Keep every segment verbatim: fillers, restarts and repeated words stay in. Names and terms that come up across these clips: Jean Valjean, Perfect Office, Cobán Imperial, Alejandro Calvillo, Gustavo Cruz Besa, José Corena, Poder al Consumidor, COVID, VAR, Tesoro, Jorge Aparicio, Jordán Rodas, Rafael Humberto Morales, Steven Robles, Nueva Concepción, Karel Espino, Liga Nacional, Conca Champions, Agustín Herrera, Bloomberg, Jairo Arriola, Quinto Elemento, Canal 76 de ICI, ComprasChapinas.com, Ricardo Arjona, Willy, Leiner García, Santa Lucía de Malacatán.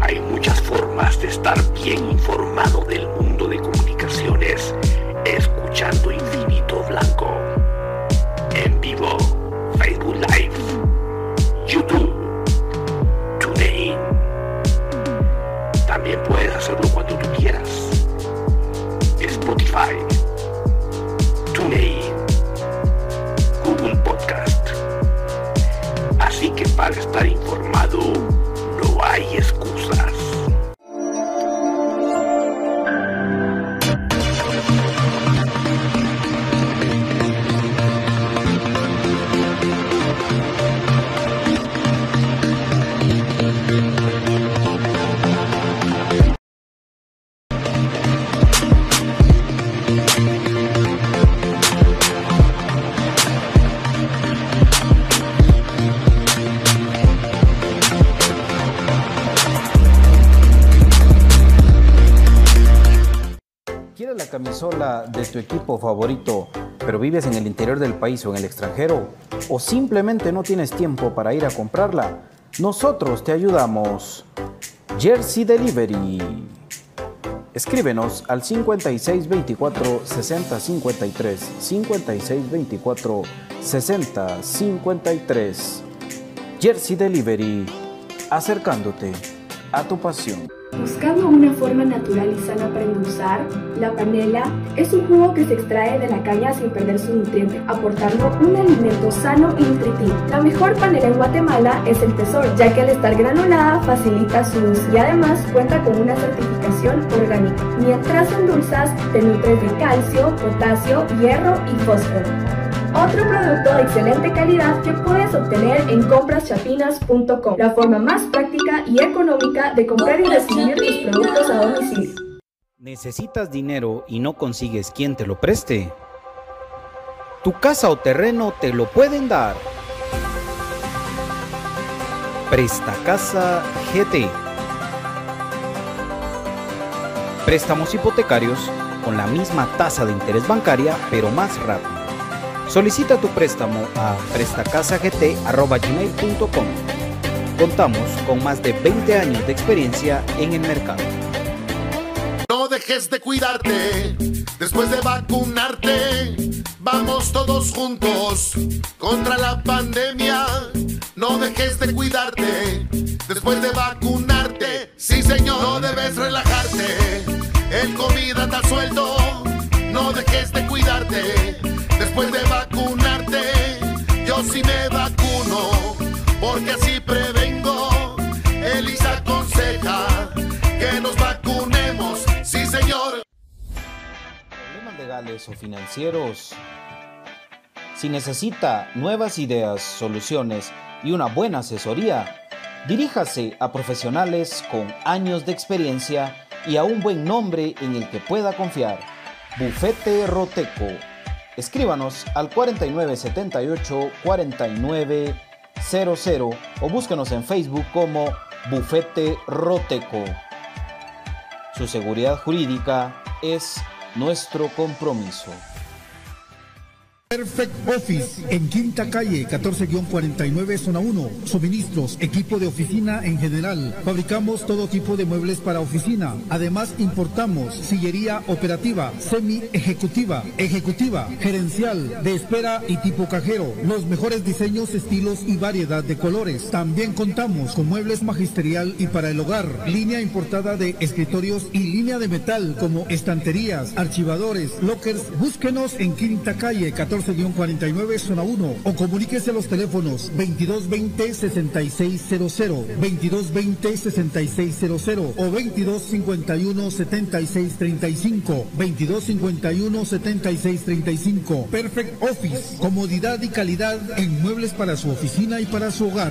Hay muchas formas de estar bien informado del mundo de comunicaciones, escuchando Infinito Blanco. En vivo, Facebook Live, YouTube, TuneIn. También puedes hacerlo cuando tú quieras. Spotify, TuneIn, Google Podcast. Así que para estar informado, no hay excusas. Camisola de tu equipo favorito, pero vives en el interior del país o en el extranjero, o simplemente no tienes tiempo para ir a comprarla, nosotros te ayudamos. Jersey Delivery. Escríbenos al cincuenta y seis veinticuatro sesenta cincuenta y tres, cincuenta y seis veinticuatro sesenta cincuenta y tres. Jersey Delivery, acercándote a tu pasión. Buscando una forma natural y sana para endulzar, la panela es un jugo que se extrae de la caña sin perder su nutriente, aportando un alimento sano y nutritivo. La mejor panela en Guatemala es el Tesoro, ya que al estar granulada facilita su uso y además cuenta con una certificación orgánica. Mientras endulzas, te nutres de calcio, potasio, hierro y fósforo. Otro producto de excelente calidad que puedes obtener en Compras Chapinas punto com, la forma más práctica y económica de comprar y recibir tus productos a domicilio. ¿Necesitas dinero y no consigues quien te lo preste? Tu casa o terreno te lo pueden dar. Presta Casa G T. Préstamos hipotecarios con la misma tasa de interés bancaria, pero más rápido. Solicita tu préstamo a presta casa g t arroba gmail punto com. Contamos con más de veinte años de experiencia en el mercado. No dejes de cuidarte después de vacunarte. Vamos todos juntos contra la pandemia. No dejes de cuidarte después de vacunarte. Sí, señor, no debes relajarte. El COVID anda suelto. No dejes de cuidarte después de vacunarte. Yo sí me vacuno, porque así prevengo. Elisa aconseja que nos vacunemos, sí señor. Problemas legales o financieros. Si necesita nuevas ideas, soluciones y una buena asesoría, diríjase a profesionales con años de experiencia y a un buen nombre en el que pueda confiar. Bufete Roteco. Escríbanos al cuarenta y nueve setenta y ocho cuarenta y nueve cero cero o búsquenos en Facebook como Bufete Roteco. Su seguridad jurídica es nuestro compromiso. Perfect Office en Quinta Calle, catorce cuarenta y nueve, Zona uno. Suministros, equipo de oficina en general. Fabricamos todo tipo de muebles para oficina. Además, importamos sillería operativa, semi-ejecutiva, ejecutiva, gerencial, de espera y tipo cajero. Los mejores diseños, estilos y variedad de colores. También contamos con muebles magisterial y para el hogar. Línea importada de escritorios y línea de metal como estanterías, archivadores, lockers. Búsquenos en Quinta Calle, catorce cuarenta y nueve, Zona uno, o comuníquese a los teléfonos veintidós veinte sesenta y seis cero cero, veintidós veinte sesenta y seis cero cero o veintidós cincuenta y uno setenta y seis treinta y cinco, veintidós cincuenta y uno setenta y seis treinta y cinco. Perfect Office, comodidad y calidad en muebles para su oficina y para su hogar.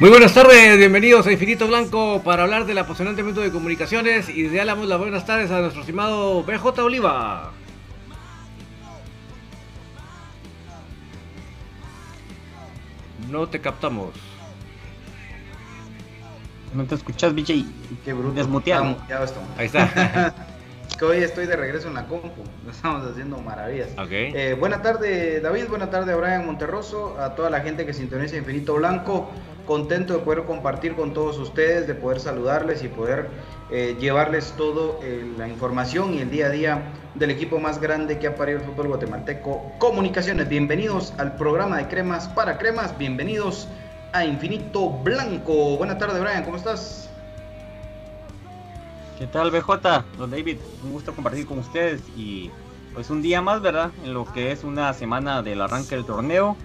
Muy buenas tardes, bienvenidos a Infinito Blanco para hablar del apasionante mundo de Comunicaciones y le damos las buenas tardes a nuestro estimado B J Oliva. No te captamos. No te escuchas, B J. Qué bruto. Desmuteado. Ahí está. Que hoy estoy de regreso en la compu, estamos haciendo maravillas. Okay. Eh, buena tarde, David, buena tarde a Brian Monterroso, a toda la gente que sintoniza Infinito Blanco, contento de poder compartir con todos ustedes, de poder saludarles y poder eh, llevarles toda eh, la información y el día a día del equipo más grande que ha parido el fútbol guatemalteco, Comunicaciones. Bienvenidos al programa de Cremas para Cremas, bienvenidos a Infinito Blanco. Buena tarde, Brian, ¿cómo estás? ¿Qué tal, B J? Don David, un gusto compartir con ustedes y pues un día más, ¿verdad? En lo que es una semana del arranque del torneo,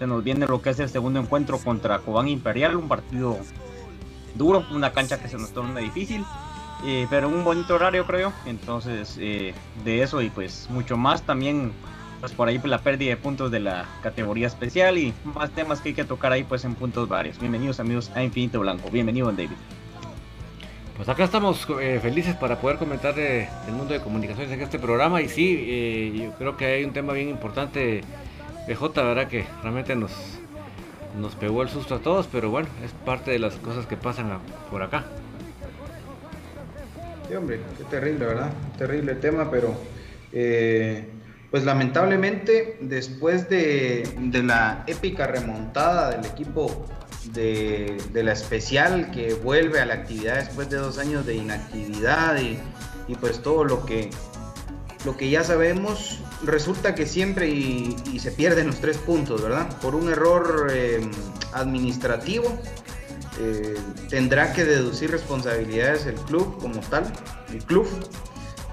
se nos viene lo que es el segundo encuentro contra Cobán Imperial, un partido duro, una cancha que se nos torna difícil, eh, pero un bonito horario, creo. Entonces, eh, de eso y pues mucho más también, pues por ahí pues, la pérdida de puntos de la categoría especial y más temas que hay que tocar ahí pues en puntos varios. Bienvenidos amigos a Infinito Blanco, bienvenido Don David. Pues acá estamos eh, felices para poder comentar de, del mundo de Comunicaciones en este programa y sí, eh, yo creo que hay un tema bien importante, B J, ¿verdad? Que realmente nos, nos pegó el susto a todos, pero bueno, es parte de las cosas que pasan a, por acá. Sí, hombre, qué terrible, ¿verdad? Terrible el tema, pero eh, pues lamentablemente después de, de la épica remontada del equipo De, de la especial que vuelve a la actividad después de dos años de inactividad y, y pues todo lo que lo que ya sabemos, resulta que siempre y, y se pierden los tres puntos, ¿verdad? Por un error eh, administrativo eh, tendrá que deducir responsabilidades el club como tal, el club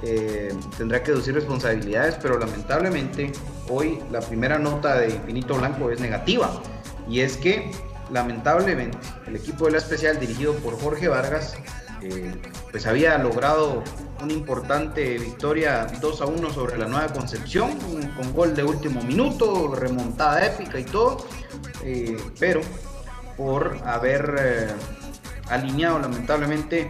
eh, tendrá que deducir responsabilidades, pero lamentablemente hoy la primera nota de Infinito Blanco es negativa y es que lamentablemente, el equipo de la especial dirigido por Jorge Vargas eh, pues había logrado una importante victoria dos a uno sobre la Nueva Concepción, un, con gol de último minuto, remontada épica y todo, eh, pero por haber eh, alineado lamentablemente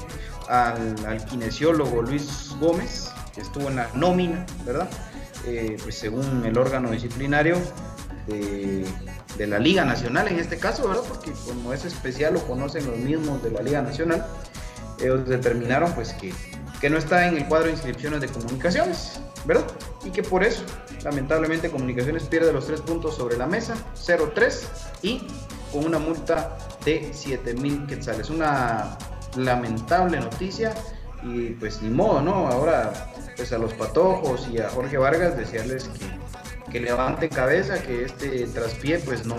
al, al kinesiólogo Luis Gómez, que estuvo en la nómina, ¿verdad? Eh, pues según el órgano disciplinario de... de la Liga Nacional en este caso, ¿verdad? Porque como es especial lo conocen los mismos de la Liga Nacional, ellos determinaron pues que, que no está en el cuadro de inscripciones de Comunicaciones, ¿verdad? Y que por eso, lamentablemente, Comunicaciones pierde los tres puntos sobre la mesa, cero tres, y con una multa de siete mil quetzales. Una lamentable noticia y pues ni modo, ¿no? Ahora pues a los patojos y a Jorge Vargas desearles que que levante cabeza, que este traspié pues no,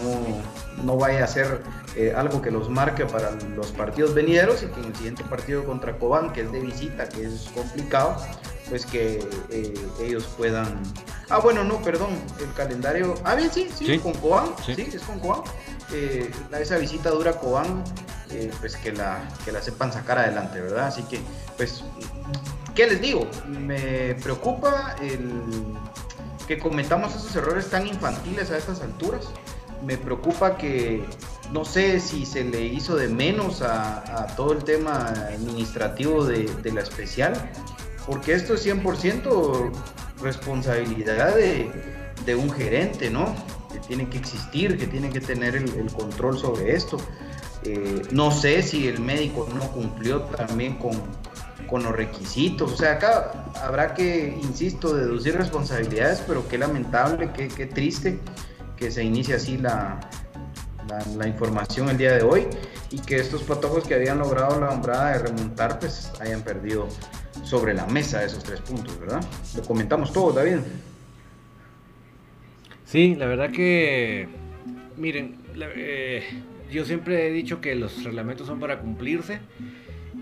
no vaya a ser eh, algo que los marque para los partidos venideros y que en el siguiente partido contra Cobán, que es de visita, que es complicado, pues que eh, ellos puedan... Ah, bueno, no, perdón, el calendario... Ah, bien, sí, sí, ¿Sí? con Cobán, sí. sí, es con Cobán. Eh, esa visita dura a Cobán, eh, pues que la, que la sepan sacar adelante, ¿verdad? Así que, pues, ¿qué les digo? Me preocupa el... que cometamos esos errores tan infantiles a estas alturas. Me preocupa que no sé si se le hizo de menos a, a todo el tema administrativo de, de la especial, porque esto es cien por ciento responsabilidad de, de un gerente, ¿no? Que tiene que existir, que tiene que tener el, el control sobre esto. Eh, no sé si el médico no cumplió también con con los requisitos, o sea, acá habrá que, insisto, deducir responsabilidades, pero qué lamentable, qué, qué triste que se inicie así la, la, la información el día de hoy y que estos patojos que habían logrado la hombrada de remontar, pues hayan perdido sobre la mesa esos tres puntos, ¿verdad? Lo comentamos todo, David. Sí, la verdad que, miren, la, eh... yo siempre he dicho que los reglamentos son para cumplirse,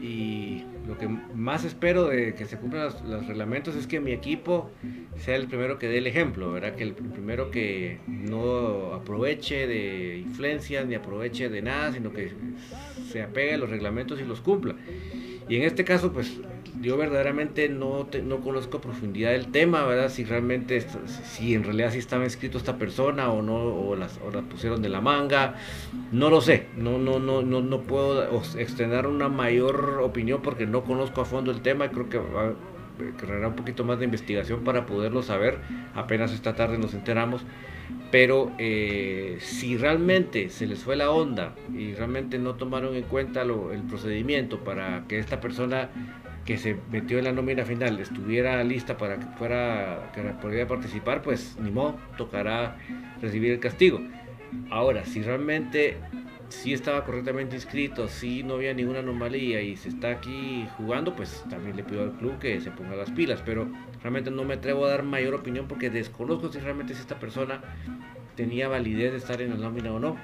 y lo que más espero de que se cumplan los, los reglamentos es que mi equipo sea el primero que dé el ejemplo, ¿verdad? Que el primero que no aproveche de influencias ni aproveche de nada, sino que se apegue a los reglamentos y los cumpla. Y en este caso, pues yo verdaderamente no, te, no conozco a profundidad el tema, ¿verdad? Si realmente, si en realidad sí estaba inscrito esta persona o no, o las, o las pusieron de la manga, no lo sé. No, no, no, no, no puedo extender una mayor opinión porque no conozco a fondo el tema, y creo que va, requerirá un poquito más de investigación para poderlo saber. Apenas esta tarde nos enteramos. Pero eh, si realmente se les fue la onda y realmente no tomaron en cuenta lo, el procedimiento para que esta persona que se metió en la nómina final estuviera lista para que fuera, que pudiera participar, pues ni modo, tocará recibir el castigo. Ahora, si realmente sí estaba correctamente inscrito, si no había ninguna anomalía y se está aquí jugando, pues también le pido al club que se ponga las pilas, pero realmente no me atrevo a dar mayor opinión porque desconozco si realmente esta persona tenía validez de estar en la nómina o no.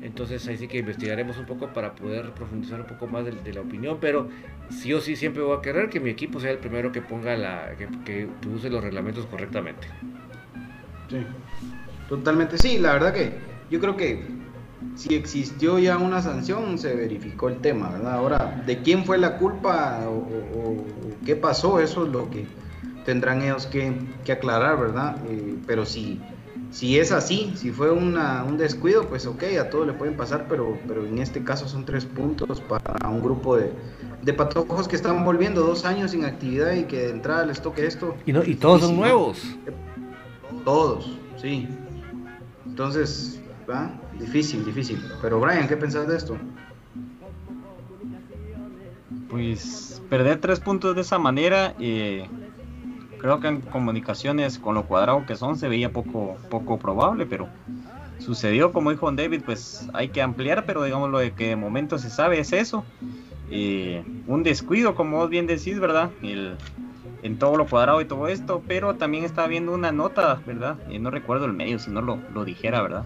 Entonces ahí sí que investigaremos un poco para poder profundizar un poco más de, de la opinión, pero sí o sí siempre voy a querer que mi equipo sea el primero que ponga la, que, que use los reglamentos correctamente. Sí, totalmente, sí, la verdad que yo creo que si existió ya una sanción, se verificó el tema, ¿verdad? Ahora, ¿de quién fue la culpa o, o, o qué pasó? Eso es lo que tendrán ellos que, que aclarar, ¿verdad? Eh, pero si, si es así, si fue una, un descuido, pues ok, a todos le pueden pasar, pero, pero en este caso son tres puntos para un grupo de, de patojos que están volviendo dos años sin actividad y que de entrada les toque esto. Y, no, y todos sí, son sí, nuevos. Todos, sí. Entonces, ¿verdad? Difícil, difícil. Pero Brian, ¿qué pensás de esto? Pues perder tres puntos de esa manera, eh, creo que en Comunicaciones, con lo cuadrado que son, se veía poco, poco probable, pero sucedió, como dijo David, pues hay que ampliar, pero digamos lo de que de momento se sabe es eso. Eh, un descuido, como vos bien decís, ¿verdad? El, en todo lo cuadrado y todo esto, pero también estaba viendo una nota, ¿verdad? Eh, no recuerdo el medio, si no lo, lo dijera, ¿verdad?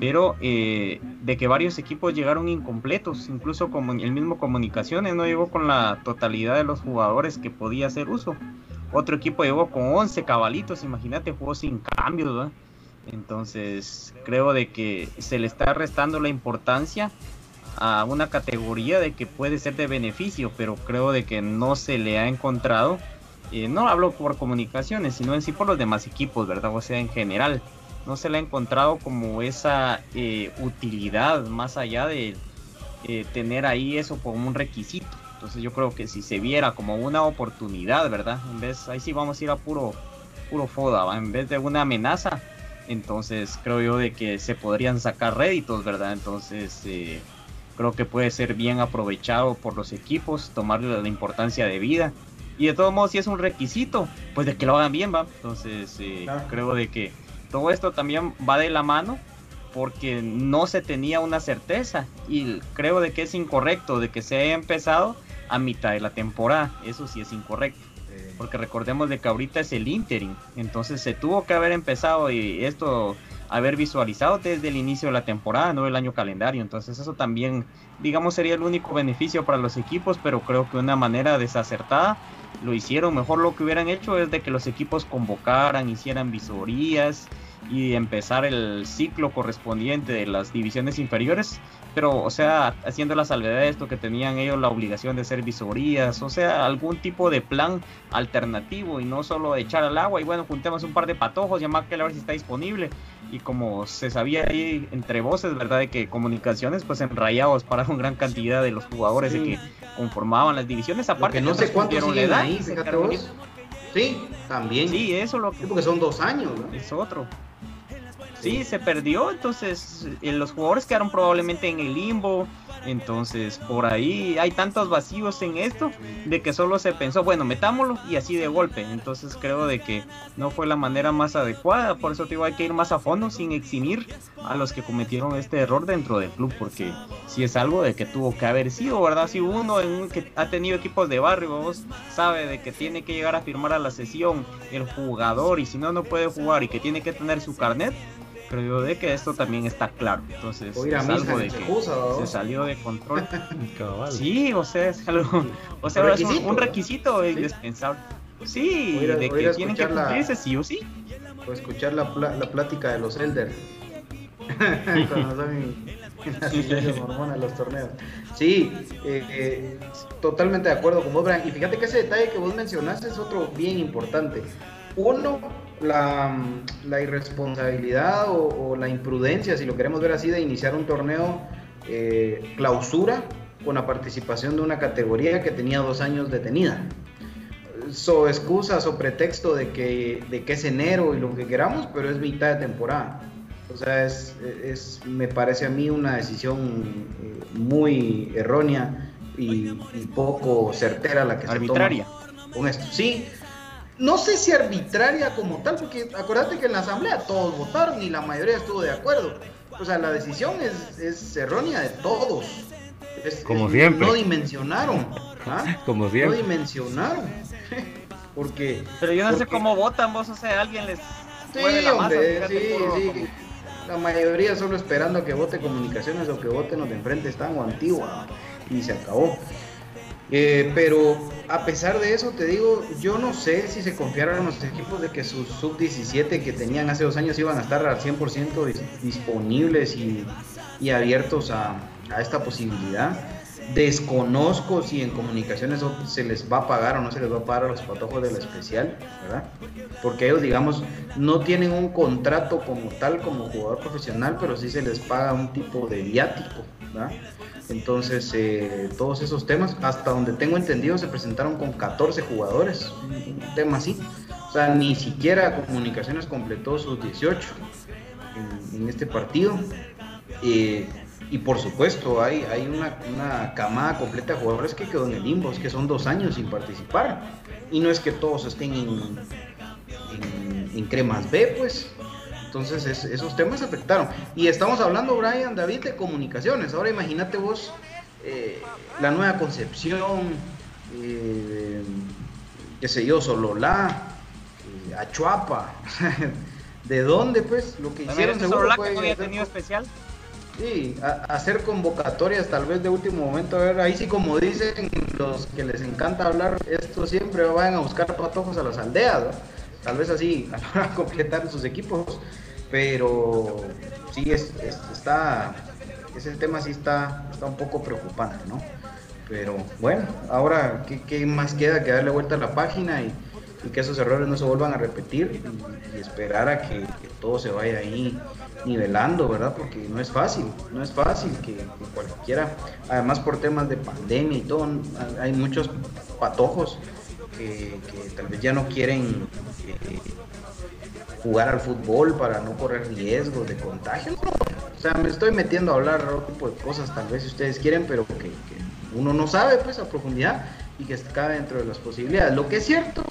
Pero eh, de que varios equipos llegaron incompletos, incluso como el mismo Comunicaciones no llegó con la totalidad de los jugadores que podía hacer uso. Otro equipo llegó con once cabalitos, imagínate, jugó sin cambios, ¿verdad? Entonces creo de que se le está restando la importancia a una categoría de que puede ser de beneficio, pero creo de que no se le ha encontrado, eh, no hablo por Comunicaciones, sino en sí por los demás equipos, ¿verdad? O sea, en general no se le ha encontrado como esa eh, utilidad más allá de eh, tener ahí eso como un requisito. Entonces yo creo que si se viera como una oportunidad, ¿verdad? En vez, ahí sí vamos a ir a puro, puro foda, ¿va? En vez de una amenaza, entonces creo yo de que se podrían sacar réditos, ¿verdad? Entonces eh, creo que puede ser bien aprovechado por los equipos, tomarle la importancia debida. Y de todos modos, si es un requisito, pues de que lo hagan bien, ¿va? Entonces eh, claro. creo de que todo esto también va de la mano porque no se tenía una certeza y creo de que es incorrecto de que se haya empezado a mitad de la temporada. Eso sí es incorrecto, porque recordemos de que ahorita es el ínterin, entonces se tuvo que haber empezado y esto haber visualizado desde el inicio de la temporada, no del año calendario. Entonces eso también, digamos, sería el único beneficio para los equipos, pero creo que de una manera desacertada lo hicieron. Mejor lo que hubieran hecho es de que los equipos convocaran, hicieran visorías y empezar el ciclo correspondiente de las divisiones inferiores, pero o sea, haciendo la salvedad de esto que tenían ellos la obligación de hacer visorías, o sea, algún tipo de plan alternativo y no solo echar al agua y bueno, juntemos un par de patojos, llamar a ver si está disponible. Y como se sabía ahí entre voces, ¿verdad? De que Comunicaciones, pues enrayados para una gran cantidad de los jugadores sí. de que conformaban las divisiones, aparte que no sé cuántos siguen ahí, fíjate vos. Sí, también. Sí, eso lo que... Sí, porque son dos años, ¿no? Es otro. Sí, se perdió, entonces los jugadores quedaron probablemente en el limbo, entonces por ahí hay tantos vacíos en esto de que solo se pensó, bueno, metámoslo y así de golpe. Entonces creo de que no fue la manera más adecuada, por eso te digo, hay que ir más a fondo sin eximir a los que cometieron este error dentro del club, porque si es algo de que tuvo que haber sido, ¿verdad? Si uno en un que ha tenido equipos de barrio, vos sabe de que tiene que llegar a firmar a la sesión el jugador y si no, no puede jugar y que tiene que tener su carnet. pero yo de que esto también está claro, entonces Oiga, es algo de que usa, se salió de control. Cabal. Sí, o sea, es algo, o sea, es un, un requisito ¿sí? indispensable. Sí, oír, de que tienen que cumplirse la, sí o sí. O escuchar la, pl la plática de los elders cuando son en, en los torneos. Sí, eh, eh, totalmente de acuerdo con vos, Brian. Y fíjate que ese detalle que vos mencionaste es otro bien importante. Uno, la, la irresponsabilidad o, o la imprudencia, si lo queremos ver así, de iniciar un torneo eh, clausura con la participación de una categoría que tenía dos años detenida. So excusa, so pretexto de que, de que es enero y lo que queramos, pero es mitad de temporada. O sea, es, es, me parece a mí una decisión muy errónea y, y poco certera la que se toma. Arbitraria. Con esto, sí. No sé si arbitraria como tal, porque acuérdate que en la asamblea todos votaron y la mayoría estuvo de acuerdo. O sea, la decisión es, es errónea de todos. Es, como es, siempre. No dimensionaron. ¿Ah? Como siempre. No dimensionaron. Porque, pero yo no porque... sé cómo votan vos, o sea, alguien les... Sí, la masa, hombre, sí, sí. Como... La mayoría solo esperando a que vote Comunicaciones o que voten los de enfrente, están o Antigua, y se acabó. Eh, pero a pesar de eso, te digo, yo no sé si se confiaron los equipos de que sus sub diecisiete que tenían hace dos años iban a estar al cien por ciento dis disponibles y, y abiertos a, a esta posibilidad. Desconozco si en Comunicaciones se les va a pagar o no se les va a pagar a los patojos de la especial, ¿verdad? Porque ellos, digamos, no tienen un contrato como tal, como jugador profesional, pero sí se les paga un tipo de viático, ¿verdad? Entonces, eh, todos esos temas, hasta donde tengo entendido, se presentaron con catorce jugadores, un tema así. O sea, ni siquiera Comunicaciones completó sus dieciocho en, en este partido. Eh, Y por supuesto, hay, hay una, una camada completa de jugadores que quedó en el limbo, es que son dos años sin participar. Y no es que todos estén en, en, en cremas B, pues. Entonces, es, esos temas afectaron. Y estamos hablando, Brian, David, de Comunicaciones. Ahora imagínate vos eh, la Nueva Concepción, eh, qué sé yo, Sololá, eh, Achuapa. ¿De dónde, pues? Lo que hicieron seguro Sololá que no había tenido especial. Sí, a, hacer convocatorias tal vez de último momento, a ver, ahí sí como dicen los que les encanta hablar, esto siempre van a buscar patojos a las aldeas, ¿no? Tal vez así para completar sus equipos, pero sí es, es, está, ese tema sí está, está un poco preocupante, ¿no? Pero bueno, ahora ¿qué, qué más queda que darle vuelta a la página y, y que esos errores no se vuelvan a repetir y, y esperar a que, que todo se vaya ahí nivelando, ¿verdad? Porque no es fácil, no es fácil que, que cualquiera, además por temas de pandemia y todo, hay muchos patojos que, que tal vez ya no quieren eh, jugar al fútbol para no correr riesgos de contagio. No, o sea, me estoy metiendo a hablar otro tipo de cosas, tal vez si ustedes quieren, pero que, que uno no sabe pues a profundidad y que está dentro de las posibilidades. Lo que es cierto,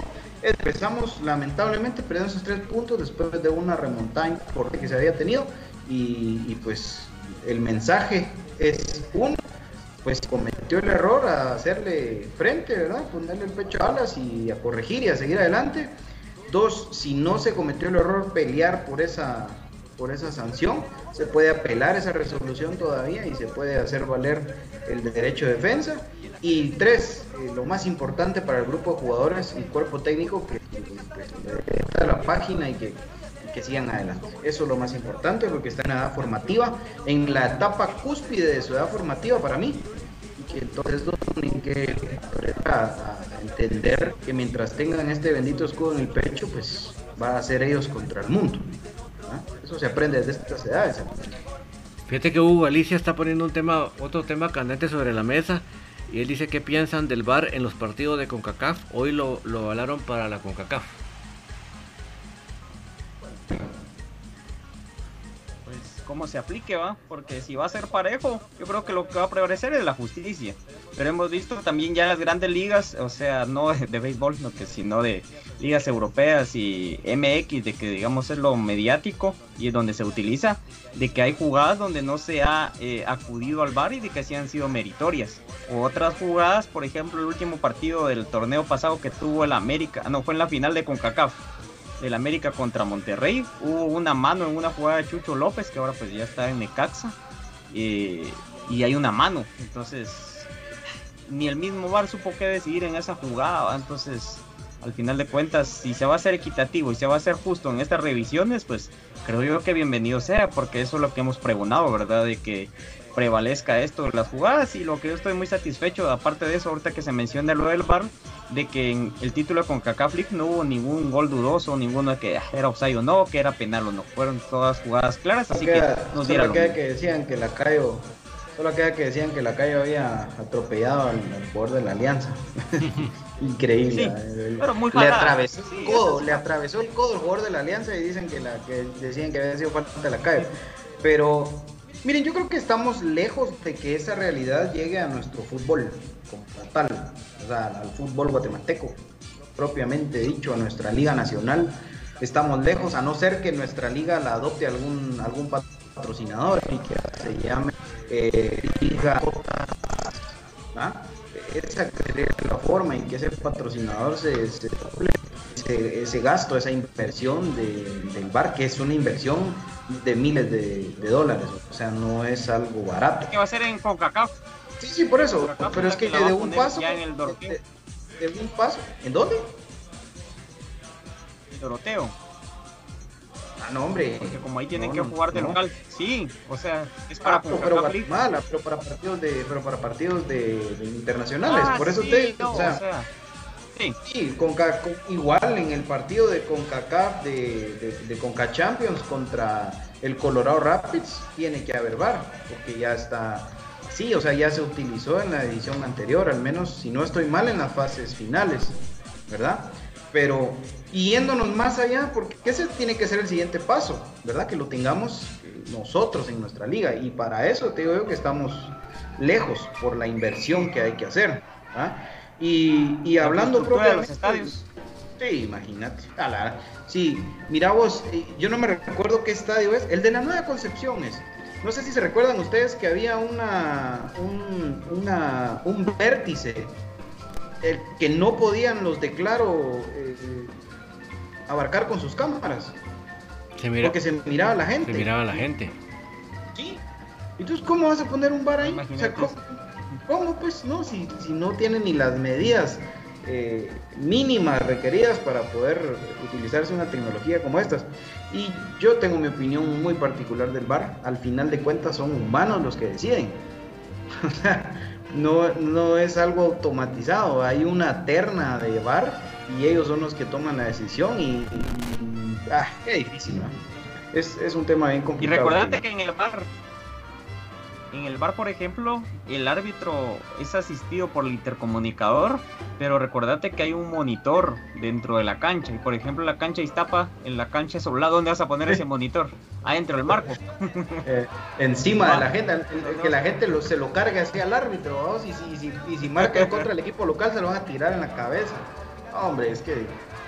empezamos lamentablemente perdiendo esos tres puntos después de una remontada importante que se había tenido y, y pues el mensaje es uno, pues cometió el error a hacerle frente, ¿verdad? Ponerle el pecho a alas y a corregir y a seguir adelante. Dos, si no se cometió el error, pelear por esa, por esa sanción, se puede apelar esa resolución todavía y se puede hacer valer el derecho de defensa. Y tres, eh, lo más importante para el grupo de jugadores y cuerpo técnico, que está la página y que, y que sigan adelante. Eso es lo más importante porque está en la edad formativa, en la etapa cúspide de su edad formativa para mí. Y que entonces tienen que a, a entender que mientras tengan este bendito escudo en el pecho, pues van a ser ellos contra el mundo, ¿verdad? Eso se aprende desde estas edades. Fíjate que Hugo Alicia está poniendo un tema, otro tema candente sobre la mesa. Y él dice que piensan del V A R en los partidos de CONCACAF. Hoy lo, lo avalaron para la CONCACAF. Pues como se aplique, va, porque si va a ser parejo, yo creo que lo que va a prevalecer es la justicia. Pero hemos visto también ya las grandes ligas, o sea, no de béisbol, no que, sino de ligas europeas y M X, de que digamos es lo mediático y es donde se utiliza, de que hay jugadas donde no se ha eh, acudido al V A R y de que sí han sido meritorias. Otras jugadas, por ejemplo, el último partido del torneo pasado que tuvo el América, no, fue en la final de CONCACAF, del América contra Monterrey. Hubo una mano en una jugada de Chucho López, que ahora pues ya está en Necaxa, eh, y hay una mano. Entonces ni el mismo V A R supo qué decidir en esa jugada. Entonces, al final de cuentas, si se va a hacer equitativo y se va a hacer justo en estas revisiones, pues creo yo que bienvenido sea, porque eso es lo que hemos pregonado, ¿verdad? De que prevalezca esto en las jugadas. Y lo que yo estoy muy satisfecho, aparte de eso, ahorita que se menciona lo del V A R, de que en el título de CONCACAF League no hubo ningún gol dudoso, ninguno que era offside o no, que era penal o no, fueron todas jugadas claras, así queda, que nos dieron. Solo queda que decían que Lacayo, solo queda que decían que Lacayo había atropellado al, al jugador de la Alianza. Increíble. Sí, pero muy le atravesó sí, el codo, sí. le atravesó el codo el jugador de la Alianza y dicen que la que decían que había sido falta de Lacayo. Pero miren, yo creo que estamos lejos de que esa realidad llegue a nuestro fútbol como tal, o sea, al fútbol guatemalteco, propiamente dicho, a nuestra Liga Nacional. Estamos lejos, a no ser que nuestra liga la adopte algún algún patrocinador y que se llame eh, Liga J A. ¿Ah? Esa sería la forma en que ese patrocinador se, se doble ese, ese gasto, esa inversión de, del V A R, que es una inversión de miles de, de dólares, o sea, no es algo barato. ¿Qué va a ser en CONCACAF? Sí, sí, por eso, CONCACAF, pero es que, que de un paso, en el de, de, de un paso, ¿en dónde? En Doroteo. Ah, no, hombre. Porque como ahí tienen no, que no, jugar de no. local, sí, o sea, es para ah, pero Guatemala, pero para partidos de, pero para partidos de, de internacionales, ah, por eso sí, te, no, o sea, o sea sí, sí con, con, igual en el partido de CONCACAF de, de, de Conca Champions contra el Colorado Rapids tiene que haber V A R, porque ya está, sí, o sea, ya se utilizó en la edición anterior, al menos si no estoy mal en las fases finales, ¿verdad? Pero yéndonos más allá, porque ese tiene que ser el siguiente paso, ¿verdad? Que lo tengamos nosotros en nuestra liga, y para eso te digo yo que estamos lejos por la inversión que hay que hacer, ¿ah? Y, y hablando propiamente de los estadios, sí, imagínate, a la, sí, mira vos, yo no me recuerdo qué estadio es, el de la Nueva Concepción es. No sé si se recuerdan ustedes que había una un, una, un vértice el que no podían los de Claro eh, abarcar con sus cámaras, se mira, porque se miraba la gente. Se miraba la gente. ¿Sí? Entonces, ¿cómo vas a poner un V A R ahí? O sea, ¿cómo, ¿cómo? Pues no, si, si no tienen ni las medidas eh, mínimas requeridas para poder utilizarse una tecnología como estas. Y yo tengo mi opinión muy particular del V A R. Al final de cuentas, son humanos los que deciden. O sea, no, no es algo automatizado. Hay una terna de V A R. Y ellos son los que toman la decisión y... y ah, qué difícil, ¿no? Es, es un tema bien complicado. Y recordate que en el V A R, en el V A R, por ejemplo, el árbitro es asistido por el intercomunicador, pero recordate que hay un monitor dentro de la cancha. Y por ejemplo, la cancha Iztapa, en la cancha Soblada, ¿dónde vas a poner ese monitor? Adentro del marco. Eh, encima de la gente, el, el, el que la gente lo, se lo cargue así al árbitro, ¿no? Y si, si, si, si marca contra el equipo local, se lo van a tirar en la cabeza. Hombre, es que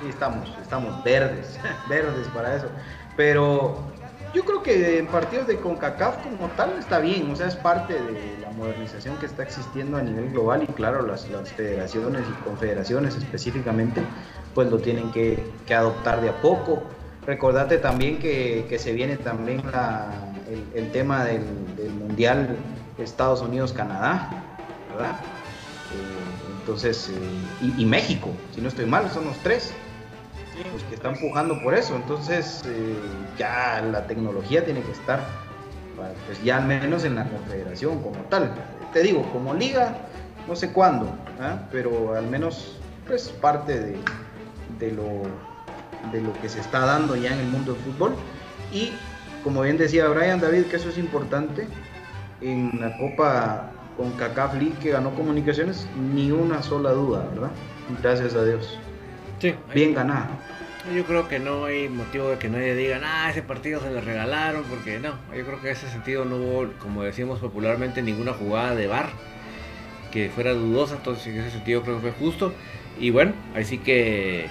estamos, estamos verdes, verdes para eso. Pero yo creo que en partidos de CONCACAF como tal está bien, o sea, es parte de la modernización que está existiendo a nivel global, y claro, las, las federaciones y confederaciones específicamente pues lo tienen que, que adoptar de a poco. Recordate también que, que se viene también la, el, el tema del, del Mundial Estados Unidos-Canadá, ¿verdad? Entonces, eh, y, y México, si no estoy mal, son los tres los que están pujando por eso. Entonces, eh, ya la tecnología tiene que estar, pues ya al menos en la confederación como tal. Te digo, como liga, no sé cuándo, ¿eh? Pero al menos pues parte de, de, lo, de lo que se está dando ya en el mundo del fútbol. Y como bien decía Brian David, que eso es importante, en la Copa CONCACAF League que ganó Comunicaciones, ni una sola duda, ¿verdad? Gracias a Dios. Sí. Bien ganada. Yo creo que no hay motivo de que nadie diga, ah, ese partido se le regalaron, porque no, yo creo que en ese sentido no hubo, como decimos popularmente, ninguna jugada de V A R que fuera dudosa, entonces en ese sentido creo que fue justo. Y bueno, así que eh,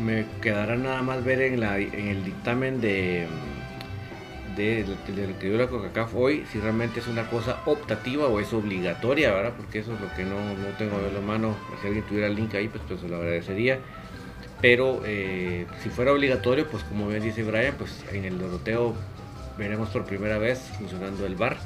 me quedará nada más ver en, la, en el dictamen de... de lo que dio la CONCACAF hoy, si realmente es una cosa optativa o es obligatoria, ¿verdad? Porque eso es lo que no, no tengo a ver la mano. Si alguien tuviera el link ahí, pues, pues se lo agradecería. pero eh, si fuera obligatorio, pues como bien dice Brian, pues en el Doroteo veremos por primera vez funcionando el V A R,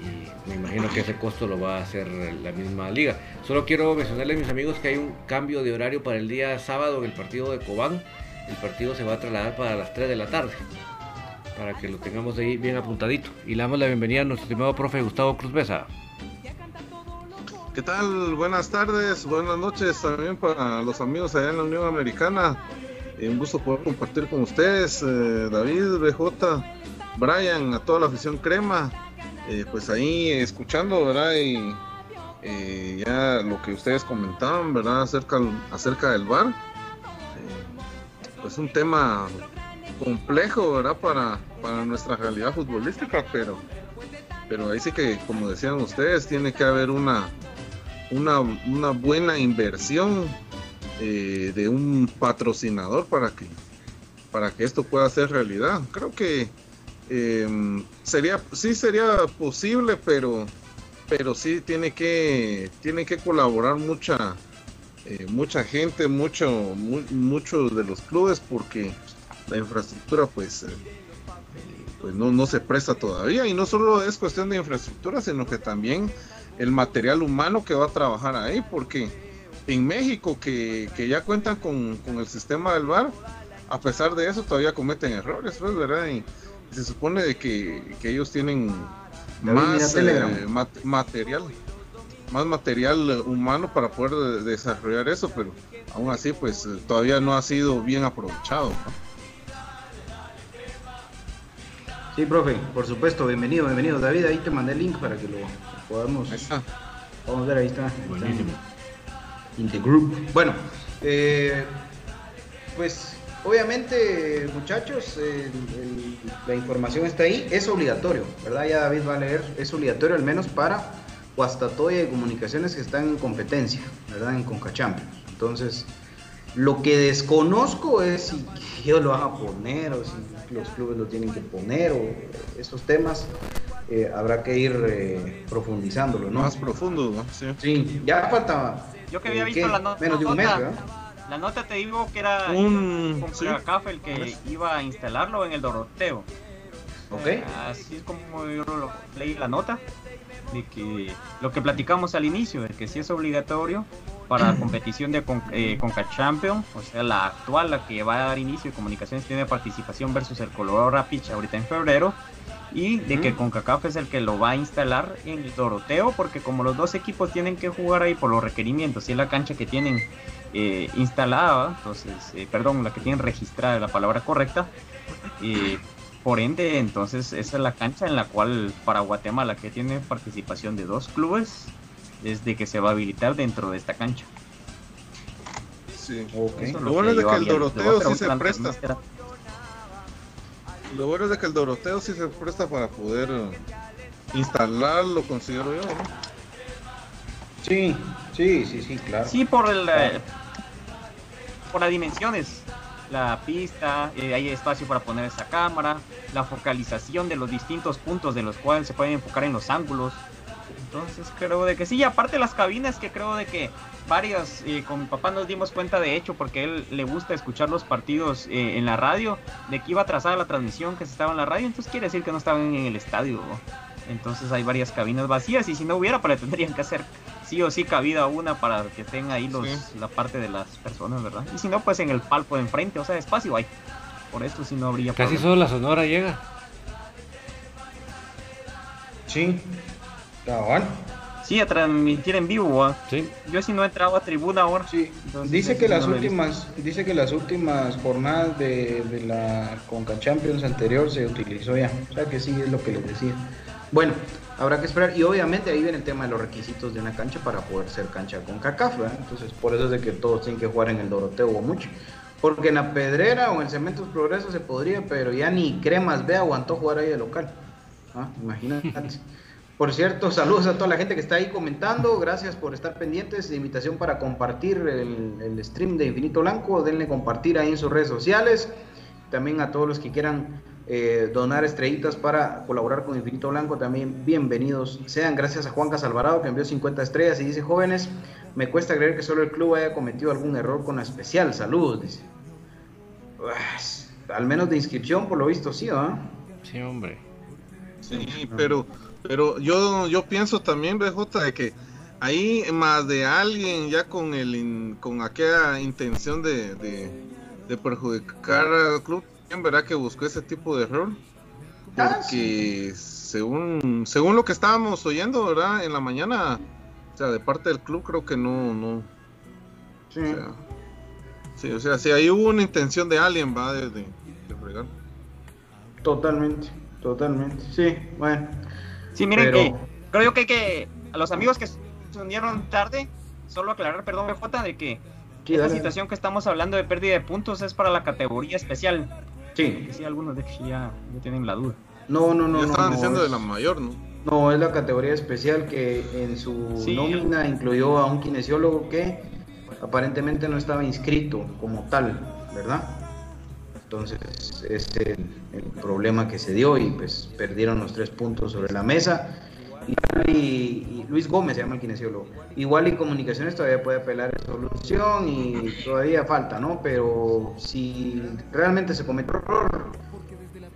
y me imagino que ese costo lo va a hacer la misma liga. Solo quiero mencionarles, mis amigos, que hay un cambio de horario para el día sábado en el partido de Cobán. El partido se va a trasladar para las tres de la tarde, para que lo tengamos ahí bien apuntadito. Y le damos la bienvenida a nuestro estimado profe Gustavo Cruz Besa. ¿Qué tal? Buenas tardes, buenas noches también para los amigos allá en la Unión Americana. Un gusto poder compartir con ustedes, eh, David, B J, Brian, a toda la afición crema. Eh, pues ahí escuchando, ¿verdad? Y eh, ya lo que ustedes comentaban, ¿verdad? Acerca, acerca del V A R. Eh, pues un tema complejo, ¿verdad? Para, para nuestra realidad futbolística, pero, pero ahí sí que, como decían ustedes, tiene que haber una, una, una buena inversión eh, de un patrocinador para que, para que esto pueda ser realidad. Creo que Eh, sería, sí sería posible, pero pero sí tiene que tiene que colaborar mucha eh, mucha gente, mucho mu muchos de los clubes, porque la infraestructura pues eh, pues no no se presta todavía, y no solo es cuestión de infraestructura, sino que también el material humano que va a trabajar ahí, porque en México que, que ya cuentan con, con el sistema del V A R, a pesar de eso todavía cometen errores, pues, ¿verdad? Y se supone de que, que ellos tienen más eh, mat material más material humano para poder de desarrollar eso, pero aún así pues todavía no ha sido bien aprovechado, ¿no? Sí, profe, por supuesto, bienvenido, bienvenido David, ahí te mandé el link para que lo podamos, ahí está. Vamos a ver, ahí está, ahí buenísimo, está in the group. Bueno, eh, pues obviamente, muchachos, eh, el, la información está ahí, es obligatorio, ¿verdad? Ya David va a leer, es obligatorio al menos para Guastatoya y Comunicaciones, que están en competencia, ¿verdad? En Conca Champions. Entonces, lo que desconozco es si ellos lo van a poner, o si los clubes lo tienen que poner, o estos temas, eh, habrá que ir eh, profundizándolo, ¿no? Más profundo, ¿no? Sí, sí, ya falta. Yo que había eh, visto ¿qué? la nota. Menos de un mes, ¿verdad? La nota te digo que era un CONCACAF el que iba a instalarlo en el Doroteo. Okay. Así es como yo lo, leí la nota, de que lo que platicamos al inicio, de que sí es obligatorio para competición de con, eh, Conca Champions, o sea la actual, la que va a dar inicio, y Comunicaciones tiene participación versus el Colorado Rapids ahorita en febrero, y de mm. que CONCACAF es el que lo va a instalar en el Doroteo, porque como los dos equipos tienen que jugar ahí por los requerimientos, y es la cancha que tienen Eh, instalada, entonces, eh, perdón, la que tienen registrada, la palabra correcta, eh, por ende, entonces esa es la cancha en la cual para Guatemala, que tiene participación de dos clubes, desde que se va a habilitar dentro de esta cancha. Sí. Okay. Lo, lo bueno es de que el Doroteo sí se presta. Lo bueno es de que el Doroteo sí se presta para poder instalarlo, considero yo, ¿no? Sí, sí, sí, sí, claro. Sí, por el, claro. Eh, por las dimensiones, la pista, eh, hay espacio para poner esta cámara, la focalización de los distintos puntos de los cuales se pueden enfocar en los ángulos. Entonces creo de que sí, y aparte las cabinas, que creo de que varias, eh, con mi papá nos dimos cuenta de hecho, porque a él le gusta escuchar los partidos eh, en la radio, de que iba atrasada la transmisión, que se estaba en la radio, entonces quiere decir que no estaban en el estadio, ¿no? Entonces hay varias cabinas vacías, y si no hubiera, pues le tendrían que hacer sí o sí cabida una para que tengan ahí los, sí. la parte de las personas, ¿verdad? Y si no, pues en el palco de enfrente, o sea, espacio hay. Por eso sí no habría casi problema. Solo la Sonora llega. Sí. Cabal. Sí, a transmitir en vivo, ¿eh? Sí. Yo si no entraba a tribuna ahora. Sí. Entonces, dice que las no últimas, dice que las últimas jornadas de, de la Conca Champions anterior se utilizó ya. O sea que sí es lo que les decía. Bueno, habrá que esperar, y obviamente ahí viene el tema de los requisitos de una cancha para poder ser cancha con CONCACAF, ¿verdad? Entonces por eso es de que todos tienen que jugar en el Doroteo o mucho, porque en la Pedrera o en el Cementos Progreso se podría, pero ya ni Cremas B aguantó jugar ahí de local, ¿ah? Imagínate. Por cierto, saludos a toda la gente que está ahí comentando, gracias por estar pendientes, invitación para compartir el, el stream de Infinito Blanco, denle compartir ahí en sus redes sociales, también a todos los que quieran Eh, donar estrellitas para colaborar con Infinito Blanco, también bienvenidos sean. Gracias a Juan Casalvarado, que envió cincuenta estrellas y dice: jóvenes, Me cuesta creer que solo el club haya cometido algún error con la especial. Saludos, dice. Uf, al menos de inscripción, por lo visto, sí, ¿ah? ¿eh? Sí, hombre. Sí, pero, pero yo, yo pienso también, B J, de que ahí más de alguien ya con el con aquella intención de, de, de perjudicar al club, en verdad que buscó ese tipo de error. Porque ah, sí. según, según lo que estábamos oyendo, ¿verdad? En la mañana, o sea, de parte del club, creo que no, no. Sí. O sea, sí, o sea, sí, ahí hubo una intención de alguien, ¿va? De, de, de fregar. Totalmente, totalmente. Sí, bueno. Sí, miren, pero... que creo yo que hay que, a los amigos que se unieron tarde, solo aclarar, perdón, B J, de que sí, esta dale. situación que estamos hablando de pérdida de puntos es para la categoría especial. Sí. Sí, algunos de que ya, ya tienen la duda. No, no, no. Ya estaban no, diciendo no, es, de la mayor, ¿no? No, es la categoría especial que en su sí. nómina incluyó a un kinesiólogo que aparentemente no estaba inscrito como tal, ¿verdad? Entonces, este es el, el problema que se dio y pues perdieron los tres puntos sobre la mesa. Y, y Luis Gómez se llama el kinesiólogo. Igual y Comunicaciones todavía puede apelar a solución y todavía falta, ¿no? Pero si realmente se comete error,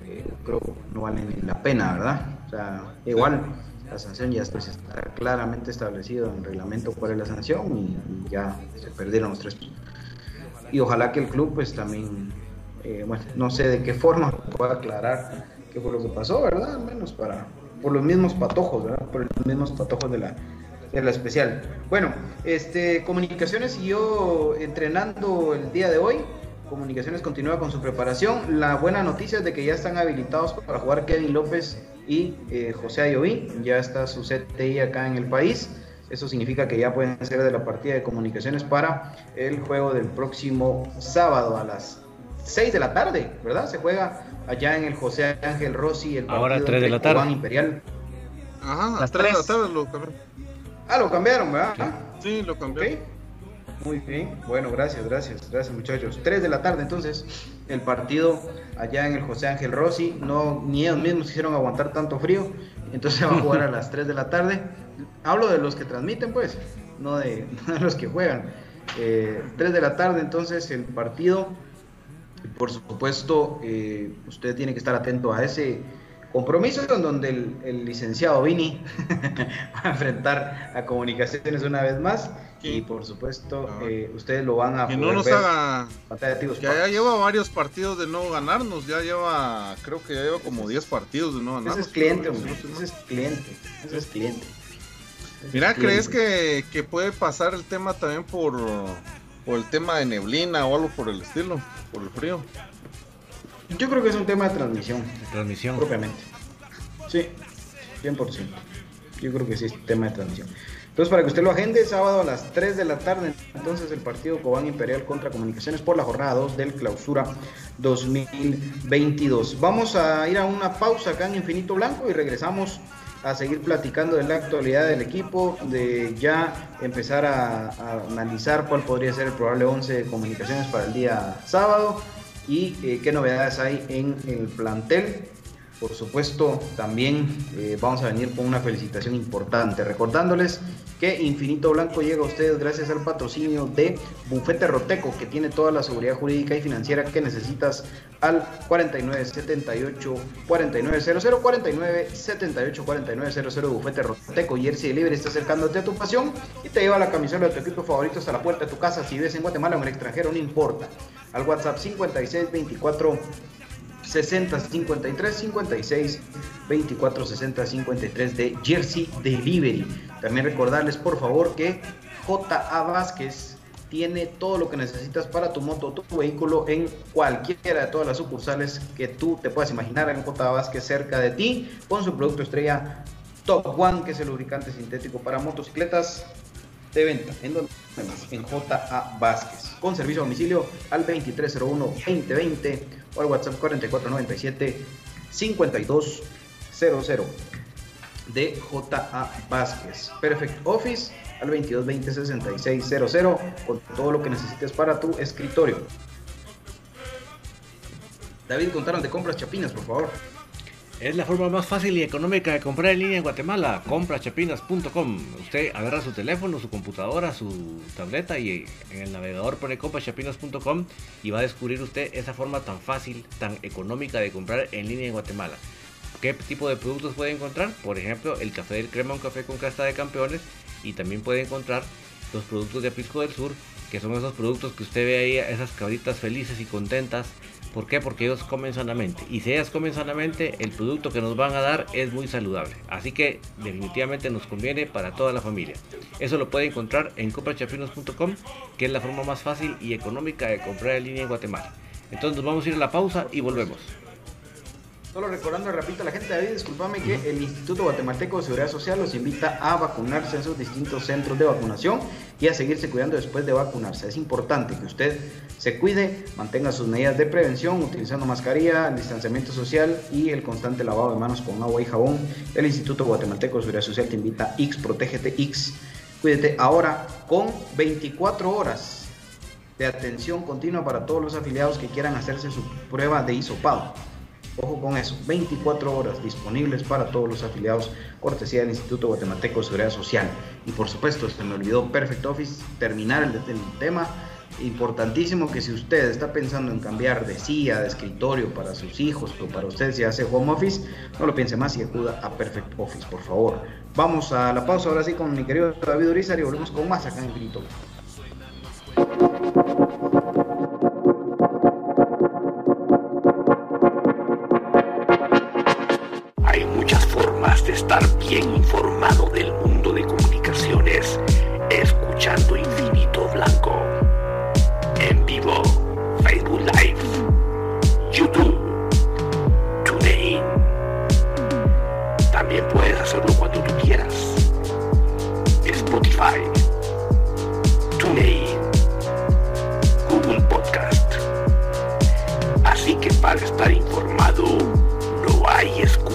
eh, creo que no vale ni la pena, ¿verdad? O sea, igual la sanción ya está, está claramente establecida en el reglamento cuál es la sanción y, y ya se perdieron los tres. Y ojalá que el club pues también, eh, bueno, no sé de qué forma pueda aclarar qué fue lo que pasó, ¿verdad? Al menos para... por los mismos patojos, ¿verdad? Por los mismos patojos de la, de la especial. Bueno, este, Comunicaciones siguió entrenando el día de hoy. Comunicaciones continúa con su preparación. La buena noticia es de que ya están habilitados para jugar Kevin López y eh, José Ayoví. Ya está su C T I acá en el país. Eso significa que ya pueden ser de la partida de Comunicaciones para el juego del próximo sábado a las seis de la tarde, ¿verdad? Se juega allá en el José Ángel Rossi, el ahora tres de la tarde. Cobán Imperial. Ajá, a las tres de la tarde lo cambiaron. Ah, lo cambiaron, ¿verdad? Sí, sí lo cambiaron. Okay. Muy bien, bueno, gracias, gracias, gracias muchachos. tres de la tarde, entonces, el partido allá en el José Ángel Rossi. No, ni ellos mismos quisieron aguantar tanto frío, entonces van a jugar a las tres de la tarde. Hablo de los que transmiten, pues, no de, no de los que juegan. Eh, tres de la tarde, entonces, el partido. Por supuesto, eh, usted tiene que estar atento a ese compromiso en donde el, el licenciado Vini va a enfrentar a Comunicaciones una vez más. ¿Qué? Y por supuesto, eh, ustedes lo van a que poder no nos ver. Haga... Que ya lleva varios partidos de no ganarnos, ya lleva, creo que ya lleva como diez partidos de no ganarnos. Ese es cliente, hombre, ese es cliente, ese es cliente. Mira, ¿crees que, que puede pasar el tema también por, por el tema de neblina o algo por el estilo? Por el frío. Yo creo que es un tema de transmisión. De transmisión. Propiamente. Sí, cien por ciento. Yo creo que sí es tema de transmisión. Entonces, para que usted lo agende, sábado a las tres de la tarde, entonces el partido Cobán Imperial contra Comunicaciones por la jornada dos del Clausura dos mil veintidós. Vamos a ir a una pausa acá en Infinito Blanco y regresamos a seguir platicando de la actualidad del equipo, de ya empezar a, a analizar cuál podría ser el probable once de Comunicaciones para el día sábado y eh, qué novedades hay en el plantel. Por supuesto, también eh, vamos a venir con una felicitación importante, recordándoles que Infinito Blanco llega a ustedes gracias al patrocinio de Bufete Roteco, que tiene toda la seguridad jurídica y financiera que necesitas al cuatro nueve siete ocho cuatro nueve cero cero, cuatro nueve siete ocho cuatro nueve cero cero. Bufete Roteco, Jersey Delivery, está acercándote a tu pasión y te lleva la camisola de tu equipo favorito hasta la puerta de tu casa. Si vives en Guatemala o en el extranjero, no importa. Al WhatsApp cincuenta y seis veinticuatro sesenta cincuenta y tres cincuenta y seis veinticuatro sesenta cincuenta y tres de Jersey Delivery. También recordarles por favor que J A. Vázquez tiene todo lo que necesitas para tu moto o tu vehículo en cualquiera de todas las sucursales que tú te puedas imaginar en J A. Vázquez cerca de ti, con su producto estrella Top One, que es el lubricante sintético para motocicletas de venta. ¿En dónde? En J A. Vázquez, con servicio a domicilio al veintitrés cero uno veinte veinte o al WhatsApp cuatro cuatro nueve siete cinco dos cero cero de J A. Vázquez. Perfect Office al veintidós veinte sesenta y seis cero cero con todo lo que necesites para tu escritorio. David, contanos de Compras Chapinas, por favor. Es la forma más fácil y económica de comprar en línea en Guatemala. Compras Chapinas punto com. Usted agarra su teléfono, su computadora, su tableta y en el navegador pone Compras Chapinas punto com y va a descubrir usted esa forma tan fácil, tan económica de comprar en línea en Guatemala. ¿Qué tipo de productos puede encontrar? Por ejemplo, el café del crema, un café con casta de campeones, y también puede encontrar los productos de Pisco del Sur, que son esos productos que usted ve ahí, esas cabritas felices y contentas. ¿Por qué? Porque ellos comen sanamente. Y si ellas comen sanamente, el producto que nos van a dar es muy saludable. Así que definitivamente nos conviene para toda la familia. Eso lo puede encontrar en Compras Chapinas punto com, que es la forma más fácil y económica de comprar en línea en Guatemala. Entonces nos vamos a ir a la pausa y volvemos. Solo recordando rapidito a la gente, David, discúlpame, que el Instituto Guatemalteco de Seguridad Social los invita a vacunarse en sus distintos centros de vacunación y a seguirse cuidando después de vacunarse. Es importante que usted se cuide, mantenga sus medidas de prevención, utilizando mascarilla, distanciamiento social y el constante lavado de manos con agua y jabón. El Instituto Guatemalteco de Seguridad Social te invita a X, protégete X. Cuídate ahora con veinticuatro horas de atención continua para todos los afiliados que quieran hacerse su prueba de hisopado. Ojo con eso, veinticuatro horas disponibles para todos los afiliados, cortesía del Instituto Guatemalteco de Seguridad Social. Y por supuesto, se me olvidó Perfect Office, terminar el, el tema importantísimo, que si usted está pensando en cambiar de silla, de escritorio para sus hijos o para usted si hace home office, no lo piense más y acuda a Perfect Office, por favor. Vamos a la pausa ahora sí con mi querido David Urizar y volvemos con más acá en Infinito. Bien informado del mundo de comunicaciones, escuchando Infinito Blanco. En vivo, Facebook Live, YouTube, TuneIn. También puedes hacerlo cuando tú quieras. Spotify, TuneIn, Google Podcast. Así que para estar informado, no hay excusas.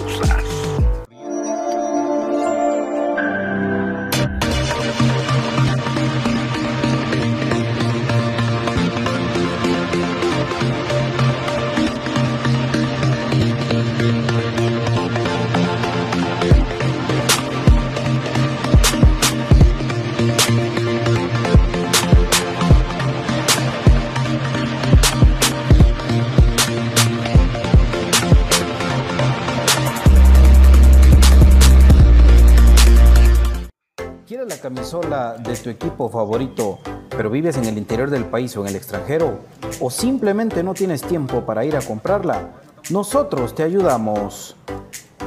Camisola de tu equipo favorito, pero vives en el interior del país o en el extranjero, o simplemente no tienes tiempo para ir a comprarla, nosotros te ayudamos.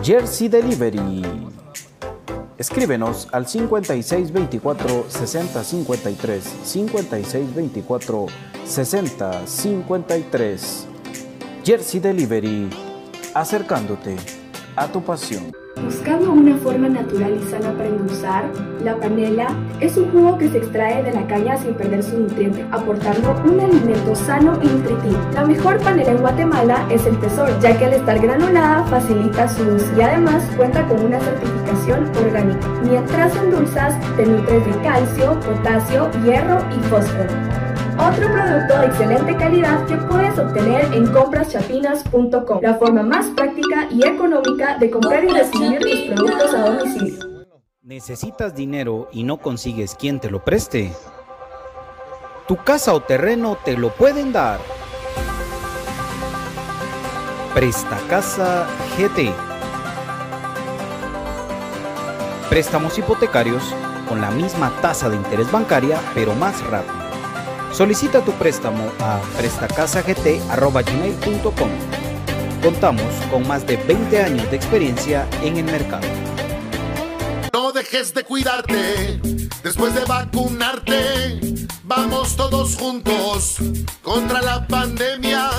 Jersey Delivery. Escríbenos al cincuenta y seis veinticuatro sesenta cincuenta y tres, cincuenta y seis veinticuatro sesenta cincuenta y tres. Jersey Delivery, acercándote a tu pasión. Buscando una forma natural y sana para endulzar, la panela es un jugo que se extrae de la caña sin perder su nutriente, aportando un alimento sano y nutritivo. La mejor panela en Guatemala es el Tesoro, ya que al estar granulada facilita su uso y además cuenta con una certificación orgánica. Mientras endulzas, te nutres de calcio, potasio, hierro y fósforo. Otro producto de excelente calidad que puedes obtener en Compras Chapinas punto com, la forma más práctica y económica de comprar y recibir tus productos a domicilio. ¿Necesitas dinero y no consigues quien te lo preste? Tu casa o terreno te lo pueden dar. Presta Casa G T. Préstamos hipotecarios con la misma tasa de interés bancaria, pero más rápido. Solicita tu préstamo a presta casa g t arroba gmail punto com. Contamos con más de veinte años de experiencia en el mercado. No dejes de cuidarte después de vacunarte. Vamos todos juntos contra la pandemia.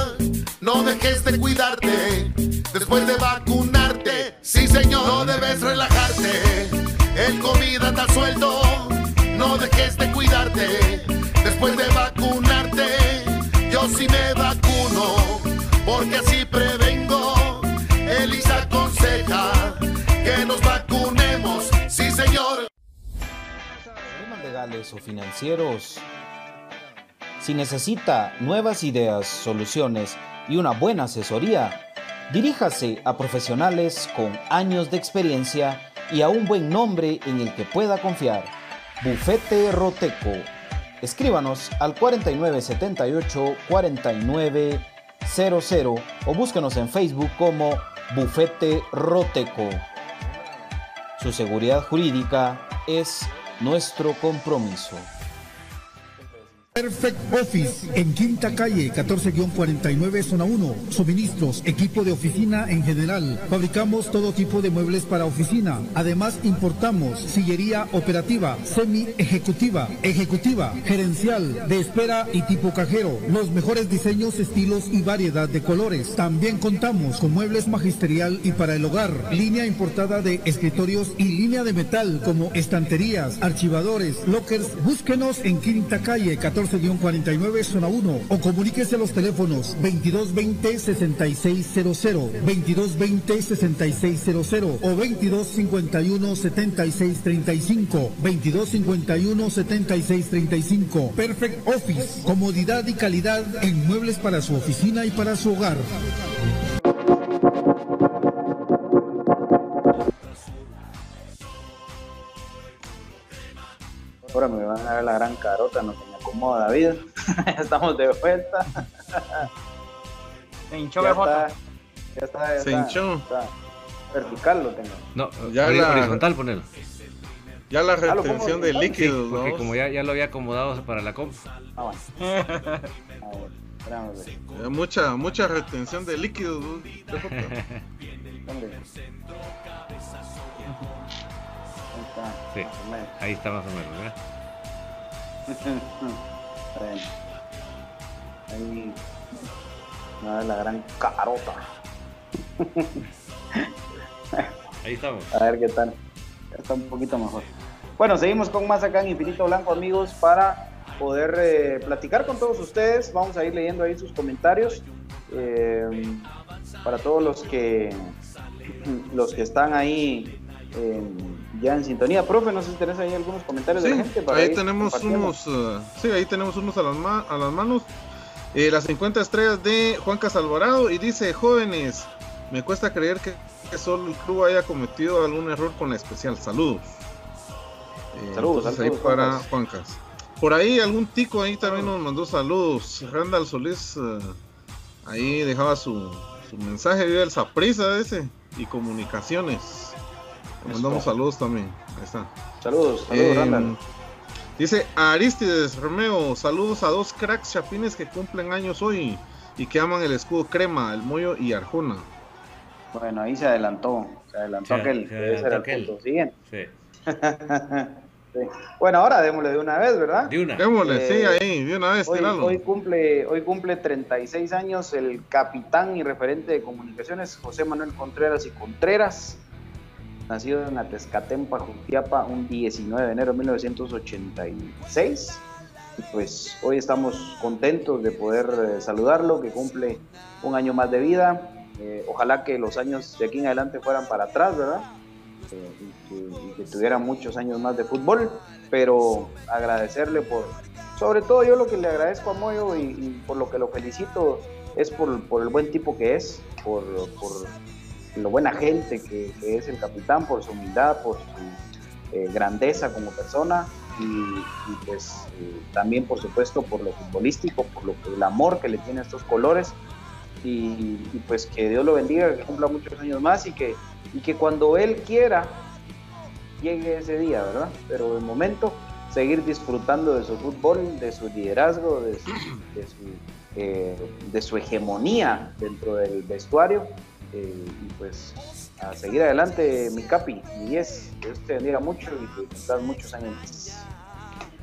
No dejes de cuidarte después de vacunarte. Sí, señor, no debes relajarte. El COVID anda suelto. No dejes de cuidarte después de vacunarte. Yo sí me vacuno, porque así prevengo. Elisa aconseja que nos vacunemos, sí señor. Problemas legales o financieros. Si necesita nuevas ideas, soluciones y una buena asesoría, Diríjase a profesionales con años de experiencia y a un buen nombre en el que pueda confiar. Bufete Roteco. Escríbanos al cuarenta y nueve setenta y ocho cuarenta y nueve cero cero o búsquenos en Facebook como Bufete Roteco. Su seguridad jurídica es nuestro compromiso. Perfect Office, en Quinta Calle, catorce cuarenta y nueve, Zona uno. Suministros, equipo de oficina en general. Fabricamos todo tipo de muebles para oficina. Además, importamos sillería operativa, semi-ejecutiva, ejecutiva, gerencial, de espera y tipo cajero. Los mejores diseños, estilos y variedad de colores. También contamos con muebles magisterial y para el hogar. Línea importada de escritorios y línea de metal como estanterías, archivadores, lockers. Búsquenos en Quinta Calle, catorce cuarenta y nueve, Zona uno, o comuníquese a los teléfonos veintidós veinte sesenta y seis cero cero, veintidós veinte sesenta y seis cero cero o veintidós cincuenta y uno setenta y seis treinta y cinco, veintidós cincuenta y uno setenta y seis treinta y cinco. Perfect Office, comodidad y calidad en muebles para su oficina y para su hogar. Ahora me van a dar la gran carota, no se me acomoda, David. Estamos de vuelta. Se hinchó, B J. Ya está, ya está. Ya se está, hinchó. Está. Vertical lo tengo. No, ya la horizontal, ponelo. Ya la retención de líquidos, sí, porque ¿no? Como ya, ya lo había acomodado para la comp. Ah, bueno. A ver, espérame. Mucha, mucha retención de líquidos. ¿Dónde? Sí, ahí está más o menos, ¿verdad? Ahí no es la gran carota. Ahí estamos. A ver qué tal. Está un poquito mejor. Bueno, seguimos con más acá en Infinito Blanco, amigos, para poder eh, platicar con todos ustedes. Vamos a ir leyendo ahí sus comentarios. Eh, para todos los que los que están ahí. Eh, Ya en sintonía, profe, nos interesa ahí algunos comentarios sí, de la gente. Para ahí tenemos unos, uh, sí, ahí tenemos unos a las, ma a las manos. Eh, las cincuenta estrellas de Juan Casalvarado y dice, jóvenes, me cuesta creer que, que solo el club haya cometido algún error con la especial. Saludos. Eh, saludos, saludos ahí para Juancas. Juancas. Por ahí algún tico ahí también nos mandó saludos. Randall Solís uh, ahí dejaba su, su mensaje. Vive el Saprissa ese y Comunicaciones. Le mandamos saludos también. Ahí está. Saludos, saludos, Randall. Dice Aristides Romeo, saludos a dos cracks chapines que cumplen años hoy y que aman el escudo crema, el Moyo y Arjona. Bueno, ahí se adelantó, se adelantó sí, aquel, se adelantó ese era aquel. El punto. ¿Siguen? Sí. Sí. Bueno, ahora démosle de una vez, ¿verdad? De una. Démosle, eh, sí, ahí, de una vez, hoy, tiralo. Hoy cumple, hoy cumple treinta y seis años el capitán y referente de Comunicaciones, José Manuel Contreras y Contreras. Nacido en Atezcatempa, Jutiapa, un diecinueve de enero de mil novecientos ochenta y seis. Y pues hoy estamos contentos de poder eh, saludarlo, que cumple un año más de vida. Eh, ojalá que los años de aquí en adelante fueran para atrás, ¿verdad? Eh, y, que, y que tuviera muchos años más de fútbol. Pero agradecerle por... Sobre todo yo lo que le agradezco a Moyo y, y por lo que lo felicito es por, por el buen tipo que es, por... por lo buena gente que, que es el capitán, por su humildad, por su eh, grandeza como persona y, y pues eh, también por supuesto por lo futbolístico, por lo, el amor que le tiene a estos colores y, y pues que Dios lo bendiga, que cumpla muchos años más y que, y que cuando él quiera llegue ese día, ¿verdad? Pero de momento seguir disfrutando de su fútbol, de su liderazgo, de su, de su, eh, de su hegemonía dentro del vestuario. Eh, y pues a seguir adelante, mi capi, mi diez, que Dios te bendiga mucho y que estás muchos años más.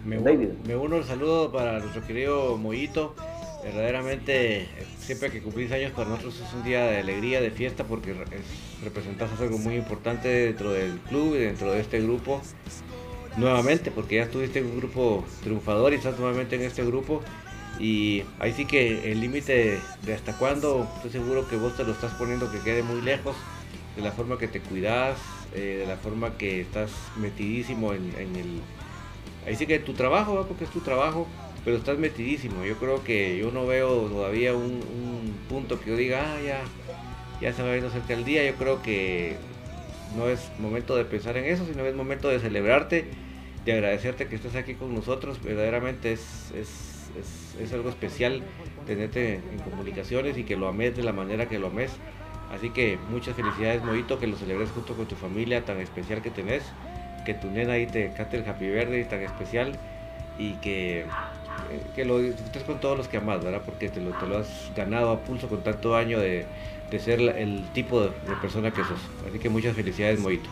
Me, David. Me uno el saludo para nuestro querido Moyito. Verdaderamente, siempre que cumplís años para nosotros es un día de alegría, de fiesta, porque es, representás algo muy importante dentro del club y dentro de este grupo. Nuevamente, porque ya estuviste en un grupo triunfador y estás nuevamente en este grupo. Y ahí sí que el límite de hasta cuándo, estoy seguro que vos te lo estás poniendo que quede muy lejos, de la forma que te cuidás, eh, de la forma que estás metidísimo en, en el... Ahí sí que tu trabajo, ¿verdad? Porque es tu trabajo, pero estás metidísimo. Yo creo que yo no veo todavía un, un punto que yo diga, ah, ya, ya se va viendo cerca el día. Yo creo que no es momento de pensar en eso, sino es momento de celebrarte, de agradecerte que estés aquí con nosotros. Verdaderamente es, es, es, es algo especial tenerte en Comunicaciones y que lo ames de la manera que lo ames. Así que muchas felicidades, Moyito, que lo celebres junto con tu familia tan especial que tenés, que tu nena ahí te cante el Happy Birthday tan especial, y que, que lo disfrutes con todos los que amás, ¿verdad? Porque te lo, te lo has ganado a pulso con tanto año de, de ser la, el tipo de, de persona que sos. Así que muchas felicidades, Moyito.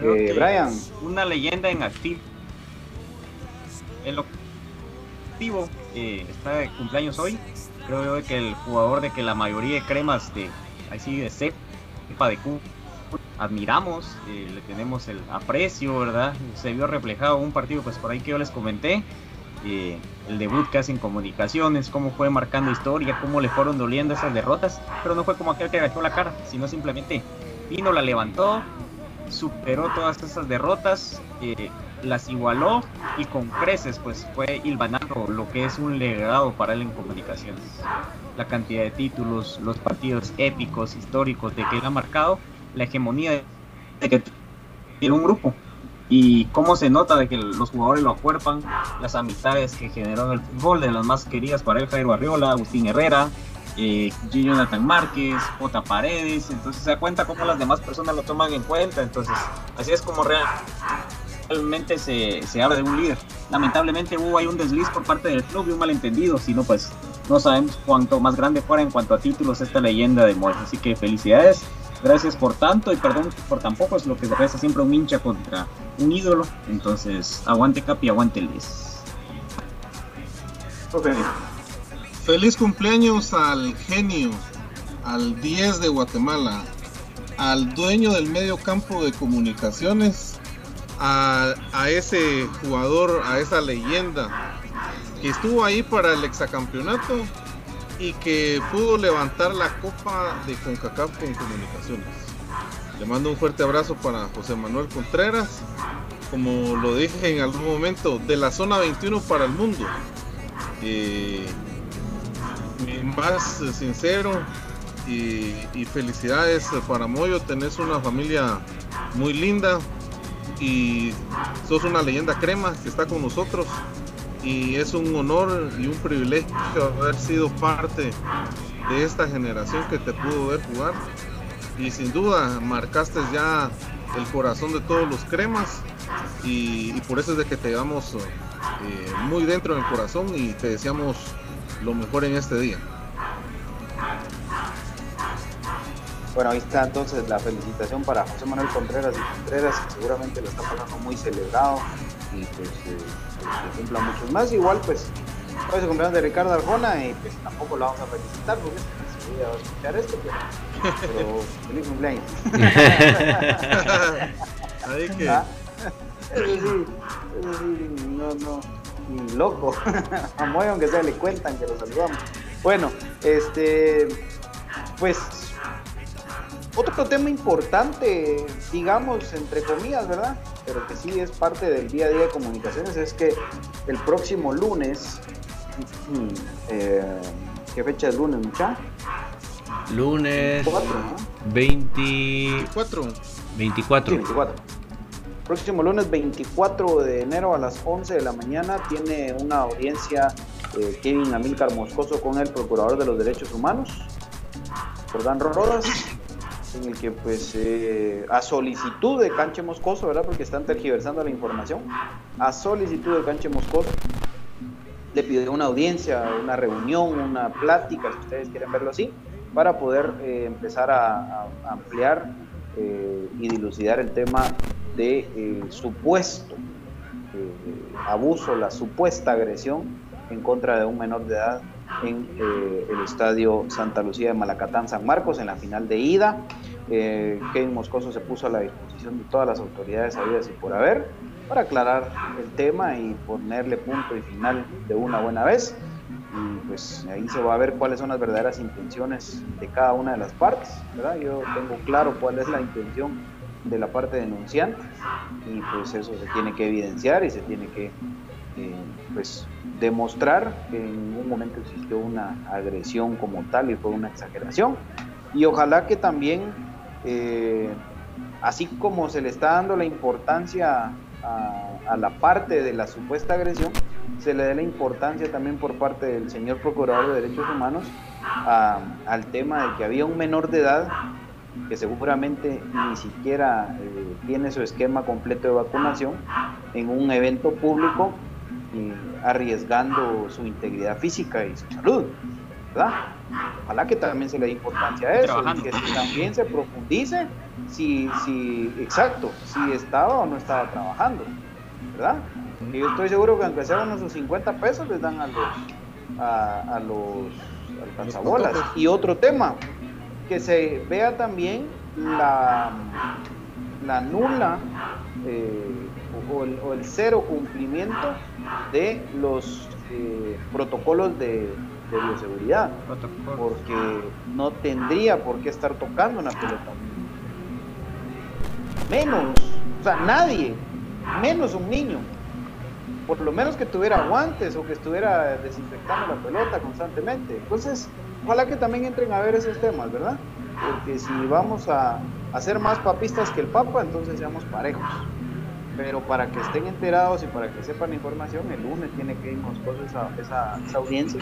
Eh, Brian, una leyenda en activo. En lo activo eh, está de cumpleaños hoy. Creo yo que el jugador de que la mayoría de cremas de así de cepa de Q admiramos, eh, le tenemos el aprecio, ¿verdad? Se vio reflejado en un partido, pues por ahí que yo les comenté, eh, el debut que hace en Comunicaciones, cómo fue marcando historia, cómo le fueron doliendo esas derrotas, pero no fue como aquel que agachó la cara, sino simplemente vino, la levantó, superó todas esas derrotas, eh, las igualó y con creces pues fue hilvanando lo que es un legado para él en Comunicaciones. La cantidad de títulos, los partidos épicos, históricos de que él ha marcado, la hegemonía de que tiene un grupo y cómo se nota de que los jugadores lo acuerpan, las amistades que generó en el fútbol, de las más queridas para él, Jairo Arriola, Agustín Herrera, eh, Jonathan Márquez, J. Paredes. Entonces se da cuenta cómo las demás personas lo toman en cuenta. Entonces así es como real realmente se, se habla de un líder. Lamentablemente hubo hay un desliz por parte del club y un malentendido, sino pues no sabemos cuánto más grande fuera en cuanto a títulos esta leyenda de Moyo. Así que felicidades, gracias por tanto y perdón por tampoco, es lo que se pasa siempre un hincha contra un ídolo. Entonces aguante Capi, aguante Luis. Ok, feliz cumpleaños al genio, al diez de Guatemala, al dueño del medio campo de Comunicaciones, A, a ese jugador, a esa leyenda que estuvo ahí para el hexacampeonato y que pudo levantar la copa de CONCACAF con Comunicaciones. Le mando un fuerte abrazo para José Manuel Contreras, como lo dije en algún momento, de la zona veintiuno para el mundo. Eh, más sincero y, y felicidades para Moyo, tenés una familia muy linda y sos una leyenda crema que está con nosotros y es un honor y un privilegio haber sido parte de esta generación que te pudo ver jugar y sin duda marcaste ya el corazón de todos los cremas y, y por eso es de que te llevamos eh, muy dentro del corazón y te deseamos lo mejor en este día. Bueno, ahí está entonces la felicitación para José Manuel Contreras y Contreras, que seguramente lo está pasando muy celebrado y pues eh, que cumpla muchos más. Igual pues hoy se cumpleaños de Ricardo Arjona y pues tampoco lo vamos a felicitar porque se voy a escuchar esto, pero, pero feliz cumpleaños. Ahí que... ¿Ah? Eso sí, eso sí, no, no, ni loco. A Moyo aunque sea le cuentan que lo saludamos. Bueno, este, pues... otro tema importante, digamos, entre comillas, ¿verdad? Pero que sí es parte del día a día de Comunicaciones, es que el próximo lunes, eh, ¿qué fecha es lunes, mucha? Lunes veinticuatro, ¿no? veinticuatro. veinticuatro. Sí, veinticuatro. Próximo lunes veinticuatro de enero a las once de la mañana tiene una audiencia eh, Kevin Amilcar Moscoso con el Procurador de los Derechos Humanos, Jordán Rodas, en el que pues eh, a solicitud de Canche Moscoso, ¿verdad? Porque están tergiversando la información, a solicitud de Canche Moscoso le pidió una audiencia, una reunión, una plática, si ustedes quieren verlo así, para poder eh, empezar a, a ampliar eh, y dilucidar el tema de eh, supuesto eh, abuso, la supuesta agresión en contra de un menor de edad en eh, el estadio Santa Lucía de Malacatán, San Marcos, en la final de ida. eh, Kevin Moscoso se puso a la disposición de todas las autoridades habidas y por haber para aclarar el tema y ponerle punto y final de una buena vez, y pues ahí se va a ver cuáles son las verdaderas intenciones de cada una de las partes, ¿verdad? Yo tengo claro cuál es la intención de la parte denunciante y pues eso se tiene que evidenciar y se tiene que eh, pues demostrar que en ningún momento existió una agresión como tal y fue una exageración. Y ojalá que también, eh, así como se le está dando la importancia a, a la parte de la supuesta agresión, se le dé la importancia también por parte del señor Procurador de Derechos Humanos a, al tema de que había un menor de edad que seguramente ni siquiera eh, tiene su esquema completo de vacunación en un evento público, eh, arriesgando su integridad física y su salud, ¿verdad? Ojalá que también se le dé importancia a eso y que se, también se profundice si, si, exacto, si estaba o no estaba trabajando, ¿verdad? Y yo estoy seguro que aunque sean unos cincuenta pesos les dan a los, a, a los alcanzabolas. Y otro tema, que se vea también la, la nula eh, o, el, o el cero cumplimiento de los eh, protocolos de, de bioseguridad, Protocolo. porque no tendría por qué estar tocando una pelota. Menos, o sea, nadie, menos un niño. Por lo menos que tuviera guantes o que estuviera desinfectando la pelota constantemente. Entonces, ojalá que también entren a ver esos temas, ¿verdad? Porque si vamos a, a ser más papistas que el Papa, entonces seamos parejos. Pero para que estén enterados y para que sepan información, el lunes tiene que ir Moscoso esa, esa, esa audiencia.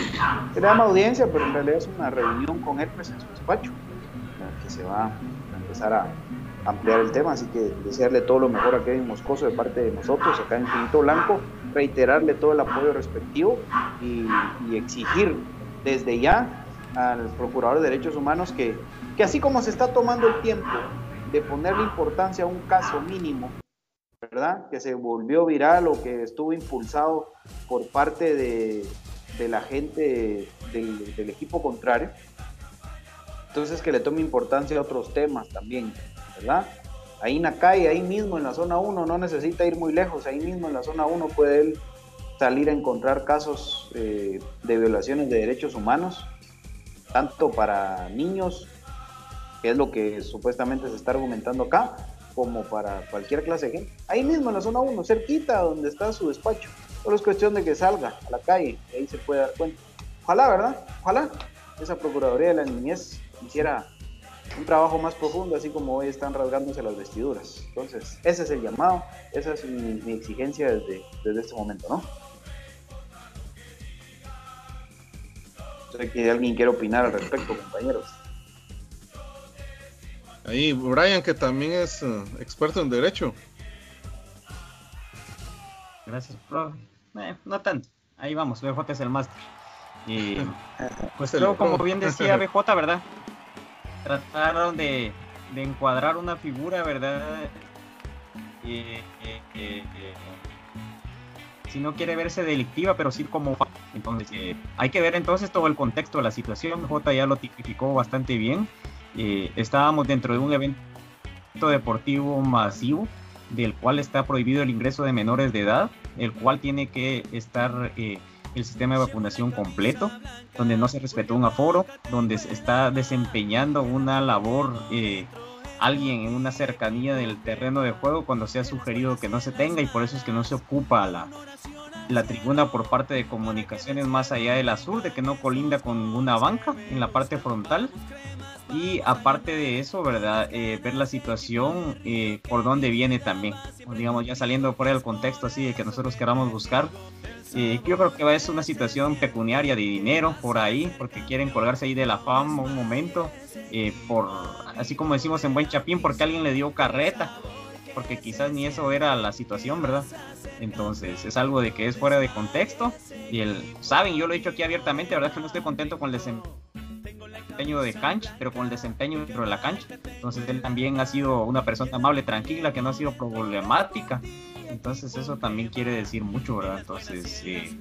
Se le llama audiencia, pero en realidad es una reunión con él pues, en su despacho, que se va a empezar a ampliar el tema, así que desearle todo lo mejor a Kevin Moscoso de parte de nosotros acá en Infinito Blanco, reiterarle todo el apoyo respectivo y, y exigir desde ya al Procurador de Derechos Humanos que, que así como se está tomando el tiempo de ponerle importancia a un caso mínimo, ¿verdad?, que se volvió viral o que estuvo impulsado por parte de, de la gente del, del equipo contrario, entonces que le tome importancia a otros temas también, ¿verdad? Ahí en la calle, ahí mismo en la zona uno, no necesita ir muy lejos, ahí mismo en la zona uno puede él salir a encontrar casos eh, de violaciones de derechos humanos, tanto para niños, que es lo que supuestamente se está argumentando acá, como para cualquier clase de gente. Ahí mismo en la zona uno, cerquita donde está su despacho, solo es cuestión de que salga a la calle, y ahí se puede dar cuenta. Ojalá, ¿verdad? Ojalá esa Procuraduría de la Niñez hiciera un trabajo más profundo, así como hoy están rasgándose las vestiduras. Entonces, ese es el llamado, esa es mi, mi exigencia desde, desde este momento, ¿no? Sé que alguien quiere opinar al respecto, compañeros. Ahí, Brian, que también es uh, experto en derecho. Gracias, profe. Eh, no tanto. Ahí vamos, B J es el máster. Y pues luego, como bien decía B J, ¿verdad?, trataron de, de encuadrar una figura, ¿verdad? Eh, eh, eh, eh. Si no quiere verse delictiva, pero sí como... Entonces, eh, hay que ver entonces todo el contexto de la situación. Jota ya lo tipificó bastante bien. Eh, estábamos dentro de un evento deportivo masivo, del cual está prohibido el ingreso de menores de edad, el cual tiene que estar... Eh, el sistema de vacunación completo, donde no se respetó un aforo, donde se está desempeñando una labor eh, alguien en una cercanía del terreno de juego cuando se ha sugerido que no se tenga, y por eso es que no se ocupa la, la tribuna por parte de Comunicaciones más allá del azul, de que no colinda con ninguna banca en la parte frontal. Y aparte de eso, ¿verdad?, eh, ver la situación eh, por dónde viene también, digamos, ya saliendo por el contexto así de que nosotros queramos buscar. Eh, yo creo que es una situación pecuniaria de dinero por ahí, porque quieren colgarse ahí de la fama un momento, eh, por, así como decimos en buen chapín, porque alguien le dio carreta, porque quizás ni eso era la situación, ¿verdad? Entonces es algo de que es fuera de contexto, y el, saben, yo lo he dicho aquí abiertamente, la verdad es que no estoy contento con el desempeño desempeño de cancha, pero con el desempeño dentro de la cancha. Entonces él también ha sido una persona amable, tranquila, que no ha sido problemática, entonces eso también quiere decir mucho, ¿verdad? Entonces eh,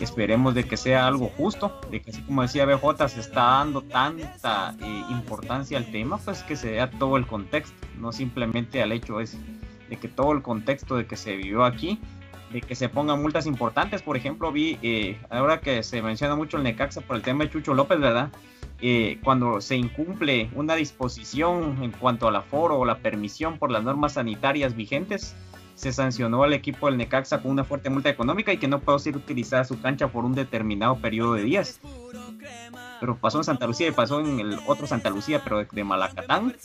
esperemos de que sea algo justo, de que así como decía B J, se está dando tanta eh, importancia al tema, pues que se vea todo el contexto, no simplemente al hecho ese, de que todo el contexto de que se vivió aquí, de que se pongan multas importantes. Por ejemplo, vi eh, ahora que se menciona mucho el Necaxa por el tema de Chucho López, ¿verdad? Eh, cuando se incumple una disposición en cuanto al aforo o la permisión por las normas sanitarias vigentes, se sancionó al equipo del Necaxa con una fuerte multa económica y que no pudo ser utilizada su cancha por un determinado periodo de días. Pero pasó en Santa Lucía y pasó en el otro Santa Lucía, pero de, de Malacatán,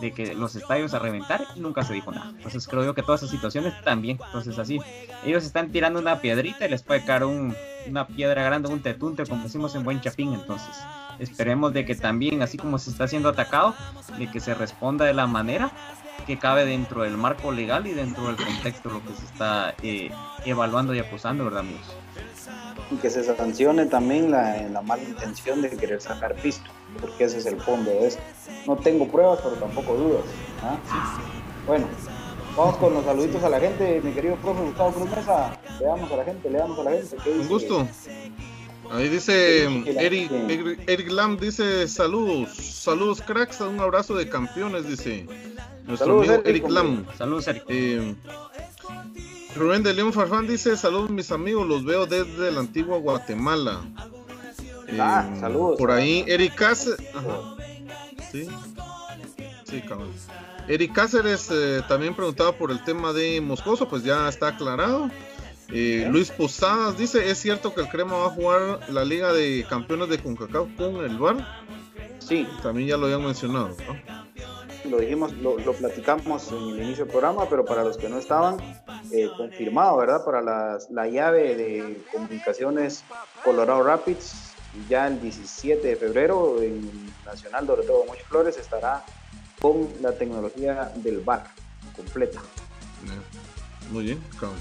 de que los estadios a reventar y nunca se dijo nada. Entonces creo yo que todas esas situaciones también, entonces así, ellos están tirando una piedrita y les puede caer un, una piedra grande, un tetunte, como decimos en buen chapín. Entonces esperemos de que también, así como se está siendo atacado, de que se responda de la manera que cabe dentro del marco legal y dentro del contexto lo que se está eh, evaluando y acusando, ¿verdad, amigos? Y que se sancione también la, la mala intención de querer sacar pisto, porque ese es el fondo de esto. No tengo pruebas, pero tampoco dudas, ¿ah? Sí, sí. Bueno, vamos con los saluditos a la gente, mi querido profe Gustavo Cruz Mesa. Le damos a la gente, le damos a la gente. Un gusto. Ahí dice Eric, Eric, Eric Lam, dice saludos, saludos cracks, un abrazo de campeones, dice nuestro saludos, amigo Eric, Eric Lam. Saludos, Eric. Eh, Rubén de León Farfán dice saludos mis amigos, los veo desde la antigua Guatemala. Eh, ah, saludos. Por ahí Eric Cáceres, ajá. Sí, sí, cabrón. Eric Cáceres eh, también preguntaba por el tema de Moscoso, pues ya está aclarado. Eh, Luis Posadas dice, ¿es cierto que el Crema va a jugar la Liga de Campeones de CONCACAF con el V A R? Sí. También ya lo habían mencionado, ¿no? Lo dijimos, lo, lo platicamos en el inicio del programa, pero para los que no estaban, eh, confirmado, ¿verdad? Para las, la llave de Comunicaciones Colorado Rapids, ya el diecisiete de febrero en Nacional Doroteo Moyo Flores estará con la tecnología del V A R completa. Muy bien, cabrón.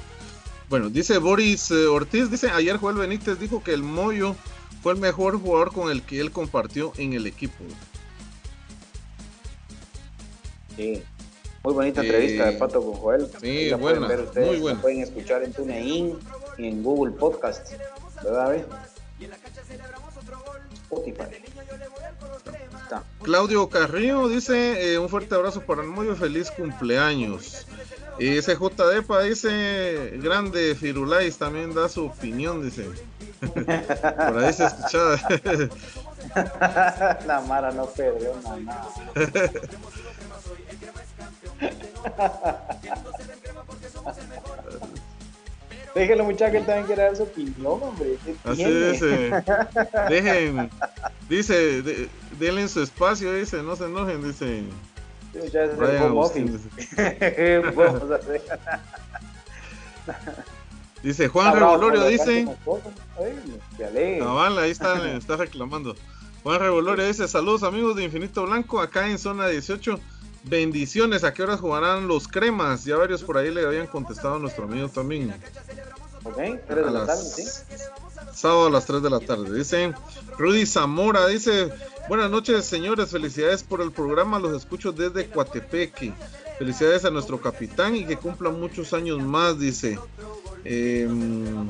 Bueno, dice Boris Ortiz, dice, ayer Joel Benítez dijo que el Moyo fue el mejor jugador con el que él compartió en el equipo. Sí, muy bonita eh, entrevista de Pato con Joel. Sí, la buena, pueden ver ustedes, muy buena. La pueden escuchar en TuneIn y en Google Podcast, ¿verdad, eh? Spotify. Está. Claudio Carrillo dice, eh, un fuerte abrazo para el Moyo, feliz cumpleaños. Ese J D P A dice, grande Firulais, también da su opinión, dice. Por ahí se escuchaba. La Mara no perdió nada. Déjenlo, muchachos, que él también quiere dar su opinión, hombre. Así dice. Dejen, dice, de, denle su espacio, dice, no se enojen, dice. Ya es Brian Agustín, dice. Dice Juan Revolorio, dice Cabal, ahí está, está reclamando. Juan Revolorio dice saludos amigos de Infinito Blanco, acá en zona dieciocho, bendiciones, ¿a qué horas jugarán los cremas? Ya varios por ahí le habían contestado a nuestro amigo también. Ok, tres de la tarde, ¿sí? Sábado a las tres de la tarde, dice Rudy Zamora, dice buenas noches señores, felicidades por el programa, los escucho desde Coatepeque, felicidades a nuestro capitán y que cumpla muchos años más, dice. Eh, en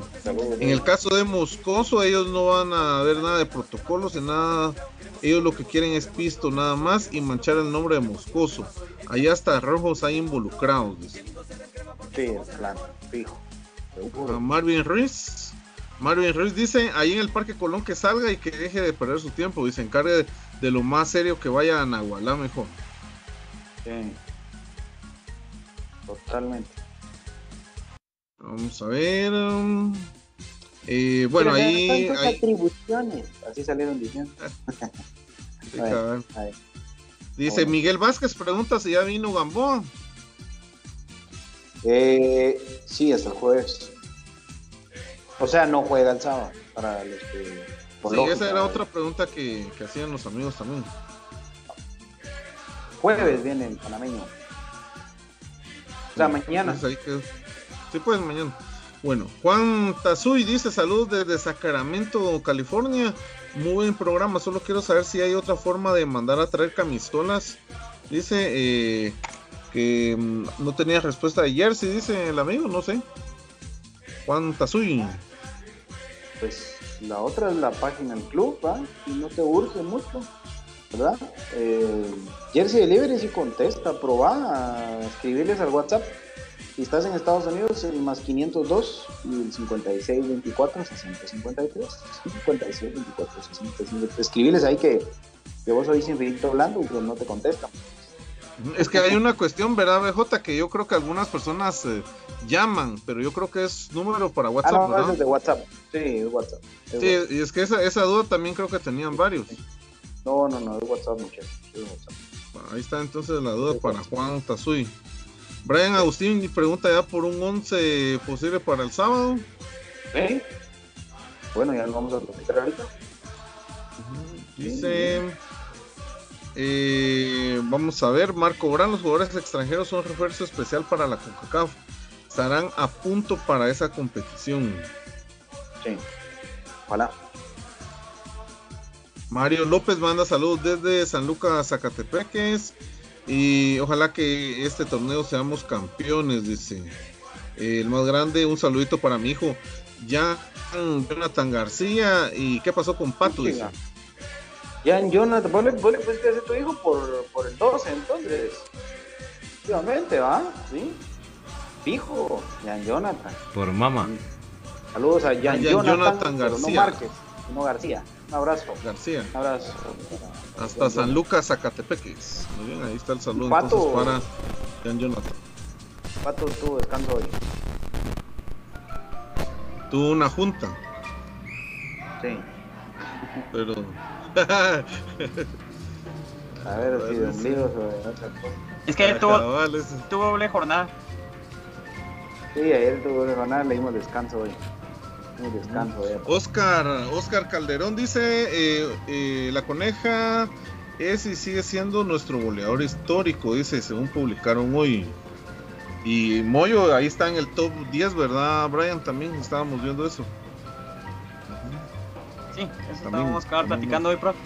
el caso de Moscoso, ellos no van a ver nada de protocolos y nada, ellos lo que quieren es pisto nada más y manchar el nombre de Moscoso, allá hasta rojos hay involucrados, dice. Sí, claro, fijo. A Marvin Ruiz Marvin Ruiz dice, ahí en el Parque Colón que salga y que deje de perder su tiempo y se encargue de, de lo más serio, que vaya a Nahualá mejor. Sí. Totalmente. Vamos a ver. Eh, bueno, pero ahí. Tantas ahí... atribuciones. Así salieron diciendo. Sí, a ver, a ver. Dice bueno. Miguel Vázquez pregunta si ya vino Gamboa. Eh, sí, hasta el jueves. O sea, no juega el sábado. Para los que, por sí, lógica, esa era otra pregunta que, que hacían los amigos también. Jueves viene el panameño. O sea, sí, mañana. Pues ahí quedó. Sí, pues mañana. Bueno, Juan Tazuy dice saludos desde Sacramento, California. Muy buen programa. Solo quiero saber si hay otra forma de mandar a traer camisolas. Dice eh, que no tenía respuesta de Jersey, dice el amigo. No sé. Juan Tazuy. Pues la otra es la página del club, ¿va? Y no te urge mucho, ¿verdad? Eh, Jersey Delivery sí contesta, probá a escribirles al WhatsApp. Si estás en Estados Unidos, el más quinientos dos y el cincuenta y seis veinticuatro sesenta cincuenta y tres. cincuenta y seis veinticuatro sesenta cincuenta y tres. Escribiles ahí que, que vos oís Infinito Blando, pero no te contestan. Es que hay una cuestión, ¿verdad, B J? Que yo creo que algunas personas eh, llaman, pero yo creo que es número para WhatsApp, ah, no, ¿verdad? Es de WhatsApp, sí, es WhatsApp. Es sí, WhatsApp. Y es que esa, esa duda también creo que tenían varios. No, no, no, es WhatsApp, muchachos, es WhatsApp. Bueno, ahí está entonces la duda es para WhatsApp. Juan Tazui. Brian Agustín pregunta ya por un once posible para el sábado. ¿Eh? Bueno, ya lo vamos a platicar ahorita. Dice... Eh, vamos a ver, Marco Brán, los jugadores extranjeros son refuerzo especial para la CONCACAF. Estarán a punto para esa competición. Sí, ojalá. Mario López manda saludos desde San Lucas, Zacatepeques. Y ojalá que este torneo seamos campeones, dice. Eh, el más grande, un saludito para mi hijo, Jan Jonathan García. ¿Y qué pasó con Pato? Dice. Jan Jonathan, vos le, vos le pusiste a ese tu hijo por, por el doce, entonces. Efectivamente, ¿va? Sí. Fijo, Jan Jonathan. Por mamá. Saludos a Jan, Jan Jonathan, Jonathan García. No Márquez, no García. Un abrazo. García. Un abrazo. Hasta Jan San Lucas, Zacatepeques. Muy bien, ahí está el saludo Pato, entonces para Jan Jonathan. Pato, tu descanso hoy. Tuvo una junta. Sí. Pero... A ver si de ombligo sobre otra cosa. Es que él tuvo, vale, sí. tuvo doble jornada. Sí, ayer tuvo doble jornada, le dimos descanso hoy. Dimos descanso hoy. Oscar, Oscar Calderón dice, eh, eh, la Coneja es y sigue siendo nuestro goleador histórico, dice, según publicaron hoy. Y Moyo ahí está en el top diez, ¿verdad, Brian? También estábamos viendo eso. Sí, eso estábamos platicando hoy, profe,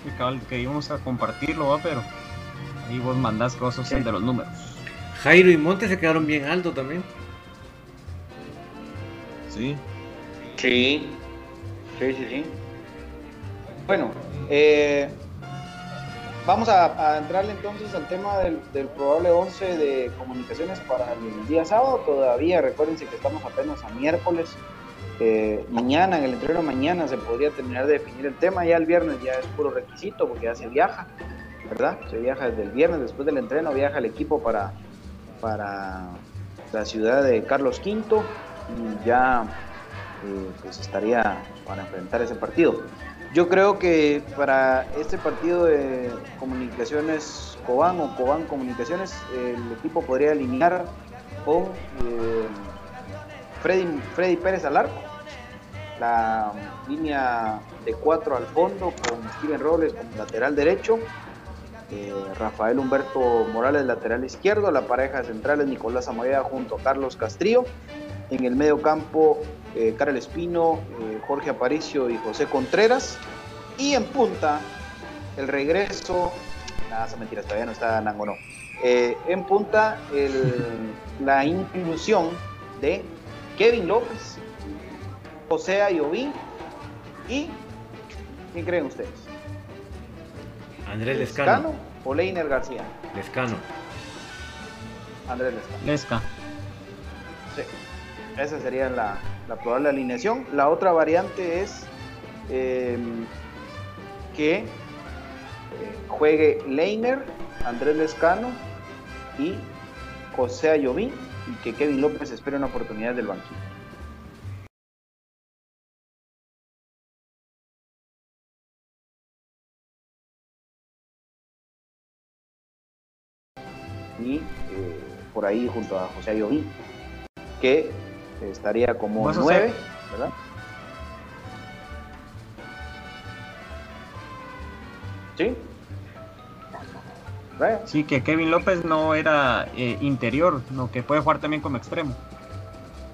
que íbamos a compartirlo, ¿va? Pero ahí vos mandás cosas sí. de los números. Jairo y Montes se quedaron bien alto también. Sí. Sí. Sí, sí, sí. Bueno, eh, vamos a, a entrarle entonces al tema del, del probable once de comunicaciones para el día sábado. Todavía, recuérdense que estamos apenas a miércoles. Eh, mañana, en el entreno mañana se podría terminar de definir el tema, ya el viernes ya es puro requisito porque ya se viaja, ¿verdad? Se viaja desde el viernes, después del entreno viaja el equipo para, para la ciudad de Carlos quinto y ya eh, pues estaría para enfrentar ese partido. Yo creo que para este partido de Comunicaciones Cobán o Cobán Comunicaciones, eh, el equipo podría alinear con eh, Freddy, Freddy Pérez al arco, la línea de cuatro al fondo con Steven Robles como lateral derecho, eh, Rafael Humberto Morales lateral izquierdo, la pareja central es Nicolás Amoyeda junto a Carlos Castrillo, en el medio campo eh, Karel Espino, eh, Jorge Aparicio y José Contreras, y en punta el regreso, nada, son mentiras, todavía no está Nangonó, eh, en punta el, la inclusión de Kevin López, José Ayoví y ¿quién creen ustedes? Andrés Lescano. Lescano o Leiner García. Lescano. Andrés Lescano. Lesca. Sí. Esa sería la, la probable alineación. La otra variante es eh, que eh, juegue Leiner, Andrés Lescano y José Ayoví. Y que Kevin López espere una oportunidad del banquillo. Y eh, por ahí junto a José Ayoví, que estaría como nueve, ¿verdad? ¿Sí? Sí, que Kevin López no era eh, interior, no, que puede jugar también como extremo.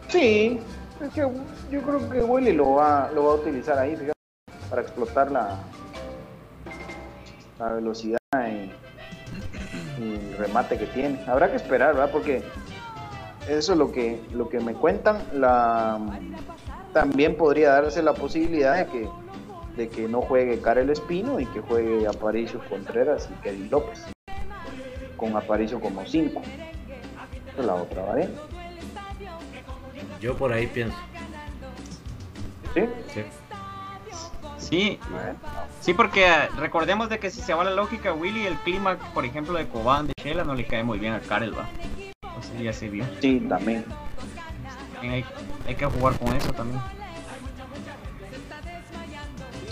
Sí, es que yo creo que Willy lo va, lo va a utilizar ahí, fíjate, para explotar la, la velocidad y, y remate que tiene. Habrá que esperar, ¿verdad? Porque eso es lo que, lo que me cuentan. La, también podría darse la posibilidad de que, de que no juegue Karel Espino y que juegue Aparicio Contreras y Kevin López, con Aparicio como cinco. Esa es la otra, ¿vale? Yo por ahí pienso. ¿Sí? Sí. Sí. Sí, porque recordemos de que si se va la lógica, Willy, el clima, por ejemplo, de Cobán, de Shela, no le cae muy bien al Karel, va. O sea, ya se vio. Sí, también. Hay, hay que jugar con eso también.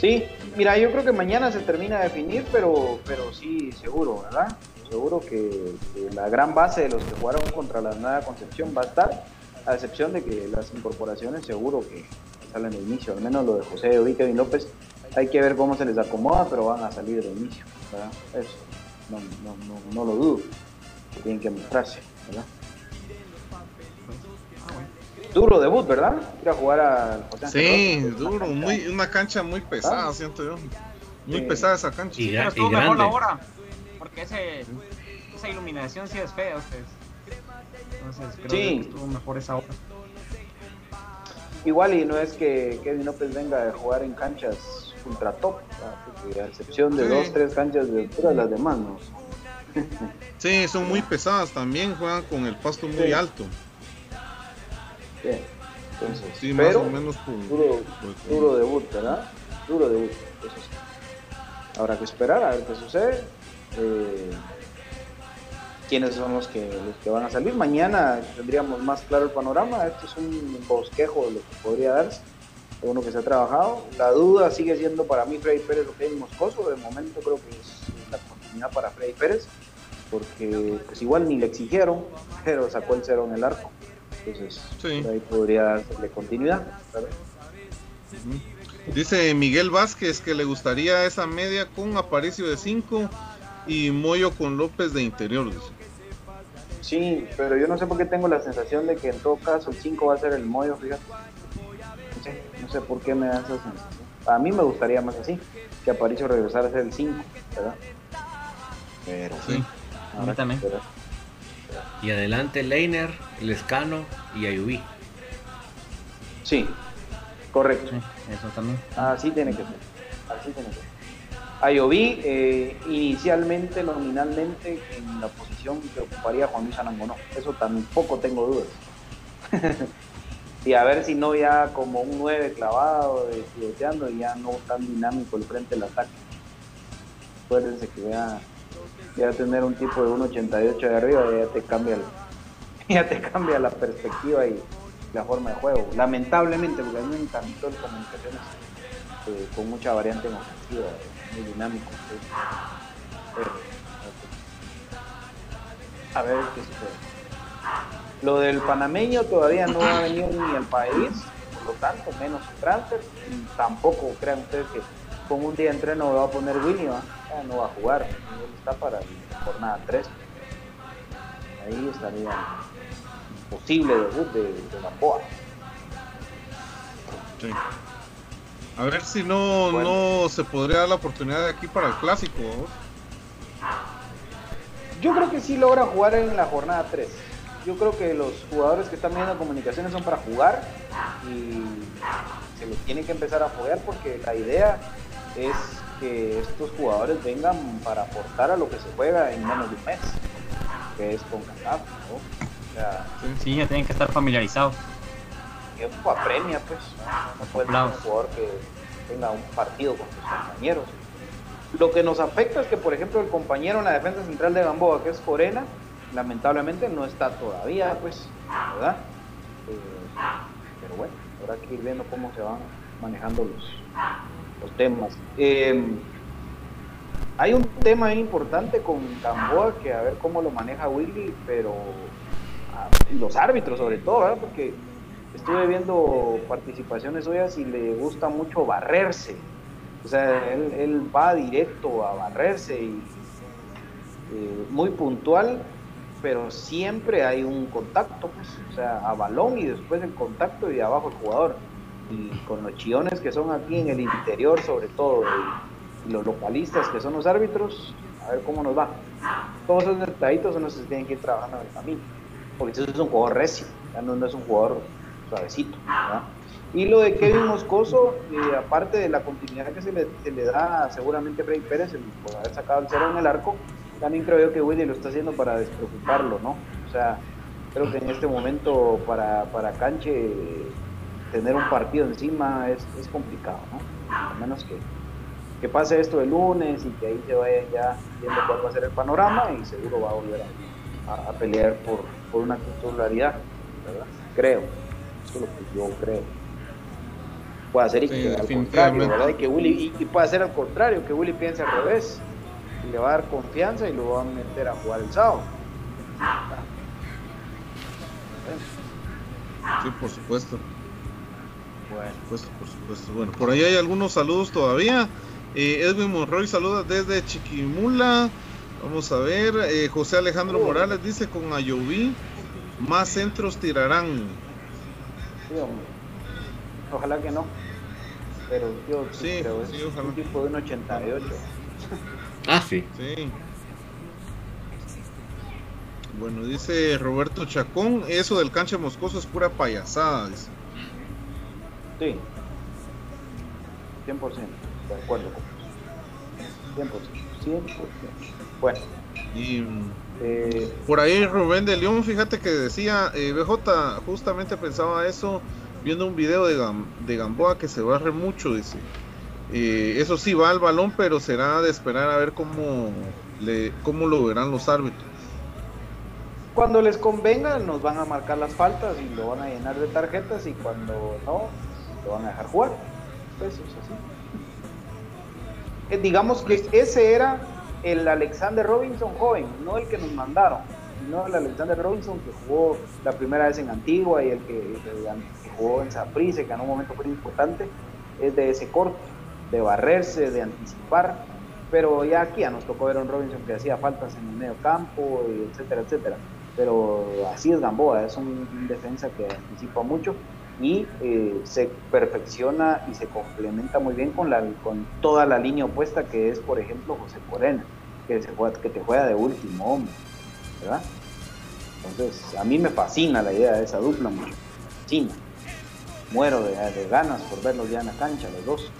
Sí, mira, yo creo que mañana se termina de definir, pero, pero sí, seguro, ¿verdad? Seguro que, que la gran base de los que jugaron contra la Nueva Concepción va a estar, a excepción de que las incorporaciones seguro que salen de inicio, al menos lo de José Ayoví y Kevin López. Hay que ver cómo se les acomoda, pero van a salir de inicio, ¿verdad? Eso, no, no, no, no lo dudo, tienen que mostrarse, ¿verdad? Duro debut, ¿verdad? Ir a jugar al José. Sí, Andrés, duro, una muy, una cancha muy pesada, ¿sabes? Siento yo. Muy eh, pesada esa cancha. Y, pero estuvo mejor la hora, porque ese, sí. esa iluminación sí es fea, ustedes. Entonces creo sí. que estuvo mejor esa hora. Igual y no es que Kevin López venga a jugar en canchas ultra top, porque a excepción de sí. dos, tres canchas de altura, las demás no. Sí, son muy pesadas también, juegan con el pasto muy sí. alto. Bien. Entonces, sí, más pero, o menos por, duro, por... duro debut, ¿verdad? Duro debut. Entonces, habrá que esperar a ver qué sucede. Eh, ¿Quiénes son los que, los que van a salir? Mañana tendríamos más claro el panorama. Esto es un bosquejo de lo que podría darse, de uno que se ha trabajado. La duda sigue siendo para mí Freddy Pérez o Kevin Moscoso. De momento creo que es la continuidad para Freddy Pérez, porque pues igual ni le exigieron, pero sacó el cero en el arco. Entonces, sí. ahí podría darle continuidad. Dice Miguel Vázquez que le gustaría esa media con Aparicio de cinco y Moyo con López de interior. Sí, pero yo no sé por qué tengo la sensación de que en todo caso el cinco va a ser el Moyo, fíjate. No sé, no sé por qué me da esa sensación. A mí me gustaría más así, que Aparicio regresara a ser el cinco, ¿verdad? Pero sí, a mí también. Pero, y adelante Leiner, Lescano y Ayoví. Sí, correcto. Sí, eso también. Así tiene que ser. Así tiene que ser. Ayoví, eh, inicialmente, nominalmente, en la posición que ocuparía Juan Luis Anangonó. Eso tampoco tengo dudas. Y a ver si no ya como un nueve clavado, pivoteando, y ya no tan dinámico el frente del ataque. Acuérdense que ya... ya tener un tipo de uno ochenta y ocho de arriba ya te cambia el, ya te cambia la perspectiva y la forma de juego, lamentablemente, porque a mí me encantó el Comunicaciones eh, con mucha variante ofensiva, muy dinámico, ¿sí? Pero, a ver qué sucede. Lo del panameño todavía no ha venido ni al país, por lo tanto menos transfer, y tampoco crean ustedes que con un día de entreno va a poner Willy, ¿va? Ya no va a jugar, él está para la jornada tres. Ahí estaría el posible debut de, de Gamboa. Sí. A ver si no, bueno. no se podría dar la oportunidad de aquí para el clásico. Yo creo que sí logra jugar en la jornada tres. Yo creo que los jugadores que están viendo Comunicaciones son para jugar y se les tiene que empezar a foguear, porque la idea es que estos jugadores vengan para aportar a lo que se juega en menos de un mes, que es con CONCACAF, ¿no? O sea, sí, ya tienen que estar familiarizados. Tiempo apremia, pues. No, no puede ser un jugador que tenga un partido con sus compañeros. Lo que nos afecta es que, por ejemplo, el compañero en la defensa central de Gamboa, que es Corena, lamentablemente no está todavía, pues, ¿verdad? Eh, pero bueno, habrá que ir viendo cómo se van manejando los, los temas. Eh, hay un tema importante con Gamboa, que a ver cómo lo maneja Willy, pero a, los árbitros sobre todo, ¿verdad? Porque estuve viendo participaciones suyas y le gusta mucho barrerse. O sea, él, él va directo a barrerse y eh, muy puntual, pero siempre hay un contacto, pues, o sea, a balón y después el contacto y abajo el jugador. Y con los chillones que son aquí en el interior, sobre todo, y los localistas que son los árbitros, a ver cómo nos va. Todos esos detallitos son los que se tienen que ir trabajando en el camino, porque eso es un jugador recio, ya no, no es un jugador suavecito, ¿verdad? Y lo de Kevin Moscoso, eh, aparte de la continuidad que se le, se le da seguramente a Freddy Pérez el, por haber sacado el cero en el arco, también creo yo que Willy lo está haciendo para despreocuparlo, ¿no? O sea, creo que en este momento para, para Canche tener un partido encima es, es complicado, ¿no? A menos que que pase esto el lunes y que ahí se vaya ya viendo cuál va a ser el panorama, y seguro va a volver a, a pelear por, por una titularidad, ¿verdad? Creo, eso es lo que yo creo. Puede hacer y sí, que al contrario, ¿verdad? Y que Willy, y, y puede hacer al contrario, que Willy piense al revés, y le va a dar confianza y lo va a meter a jugar el sábado. Sí, por supuesto. Bueno, por supuesto, por supuesto. Bueno, por ahí hay algunos saludos todavía. Eh, Edwin Monroy saluda desde Chiquimula. Vamos a ver. Eh, José Alejandro Morales dice: con Ayoví más centros tirarán. Sí, ojalá que no. Pero yo sí, sí creo que sí, es ojalá. Un tipo de un ochenta y ocho. Ah, sí. Sí. Bueno, dice Roberto Chacón: eso del cancha Moscoso es pura payasada. Dice. Sí, cien por ciento, de acuerdo. cien por ciento, cien por ciento. Bueno. Y eh, por ahí Rubén de León, fíjate que decía, eh, B J, justamente pensaba eso, viendo un video de, Gam, de Gamboa que se barre mucho, dice. Eh, eso sí, va al balón, pero será de esperar a ver cómo, le, cómo lo verán los árbitros. Cuando les convenga, nos van a marcar las faltas y lo van a llenar de tarjetas, y cuando no... lo van a dejar jugar, pues es así. Eh, digamos que ese era el Alexander Robinson joven, no el que nos mandaron, sino el Alexander Robinson que jugó la primera vez en Antigua, y el que, el que jugó en Saprissa, que en un momento muy importante, es de ese corte, de barrerse, de anticipar, pero ya aquí ya nos tocó ver a un Robinson que hacía faltas en el medio campo, etcétera, etcétera, pero así es Gamboa, es un defensa que anticipa mucho, y eh, se perfecciona y se complementa muy bien con, la, con toda la línea opuesta, que es por ejemplo José Corena, que, se juega, que te juega de último hombre, ¿verdad? Entonces a mí me fascina la idea de esa dupla, me fascina, muero de, de ganas por verlos ya en la cancha los dos,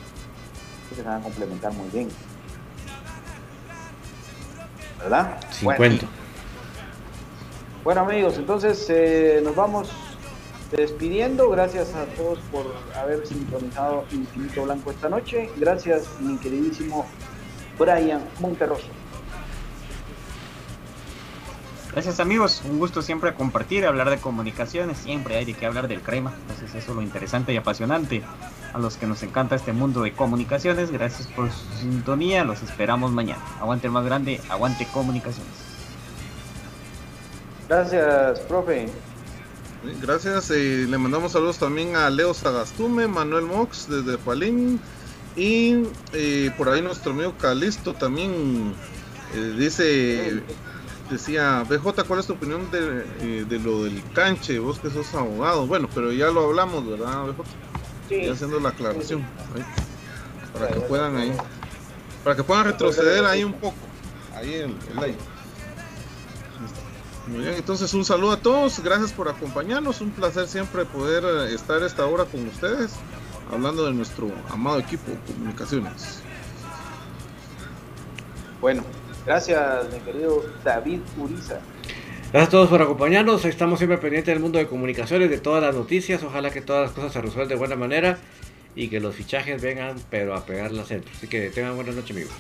que se van a complementar muy bien, ¿verdad? cincuenta. Bueno, bueno amigos, entonces eh, nos vamos despidiendo, gracias a todos por haber sintonizado Infinito Blanco esta noche, gracias mi queridísimo Brian Monterroso. Gracias amigos, un gusto siempre compartir, hablar de comunicaciones, siempre hay de qué hablar del crema, entonces eso es lo interesante y apasionante, a los que nos encanta este mundo de comunicaciones, gracias por su sintonía, los esperamos mañana, aguante el más grande, aguante comunicaciones. Gracias profe. Gracias, eh, le mandamos saludos también a Leo Sagastume, Manuel Mox desde Palín, y eh, por ahí nuestro amigo Calisto también eh, dice, decía, B J, ¿cuál es tu opinión de, eh, de lo del canche? Vos que sos abogado, bueno, pero ya lo hablamos, ¿verdad, B J? Sí. Ya haciendo la aclaración, ahí, para que puedan ahí, para que puedan retroceder ahí un poco, ahí el, el aire. Muy bien, entonces un saludo a todos, gracias por acompañarnos, un placer siempre poder estar esta hora con ustedes, hablando de nuestro amado equipo Comunicaciones. Bueno, gracias mi querido David Uriza. Gracias a todos por acompañarnos, estamos siempre pendientes del mundo de comunicaciones, de todas las noticias, ojalá que todas las cosas se resuelvan de buena manera y que los fichajes vengan pero a pegar la centro, así que tengan buenas noches amigos.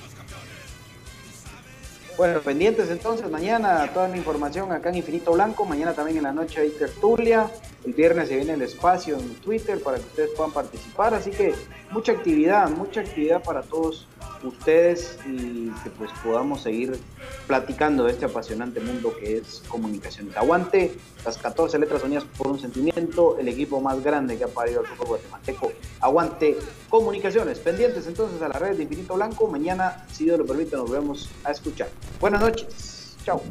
Bueno, pendientes entonces, mañana toda la información acá en Infinito Blanco, mañana también en la noche hay tertulia, el viernes se viene el espacio en Twitter para que ustedes puedan participar, así que mucha actividad, mucha actividad para todos ustedes y que pues podamos seguir platicando de este apasionante mundo que es comunicaciones. Aguante las catorce letras unidas por un sentimiento, el equipo más grande que ha parido al fútbol guatemalteco. Aguante comunicaciones. Pendientes entonces a la red de Infinito Blanco. Mañana, si Dios lo permite, nos vemos a escuchar. Buenas noches. Chao.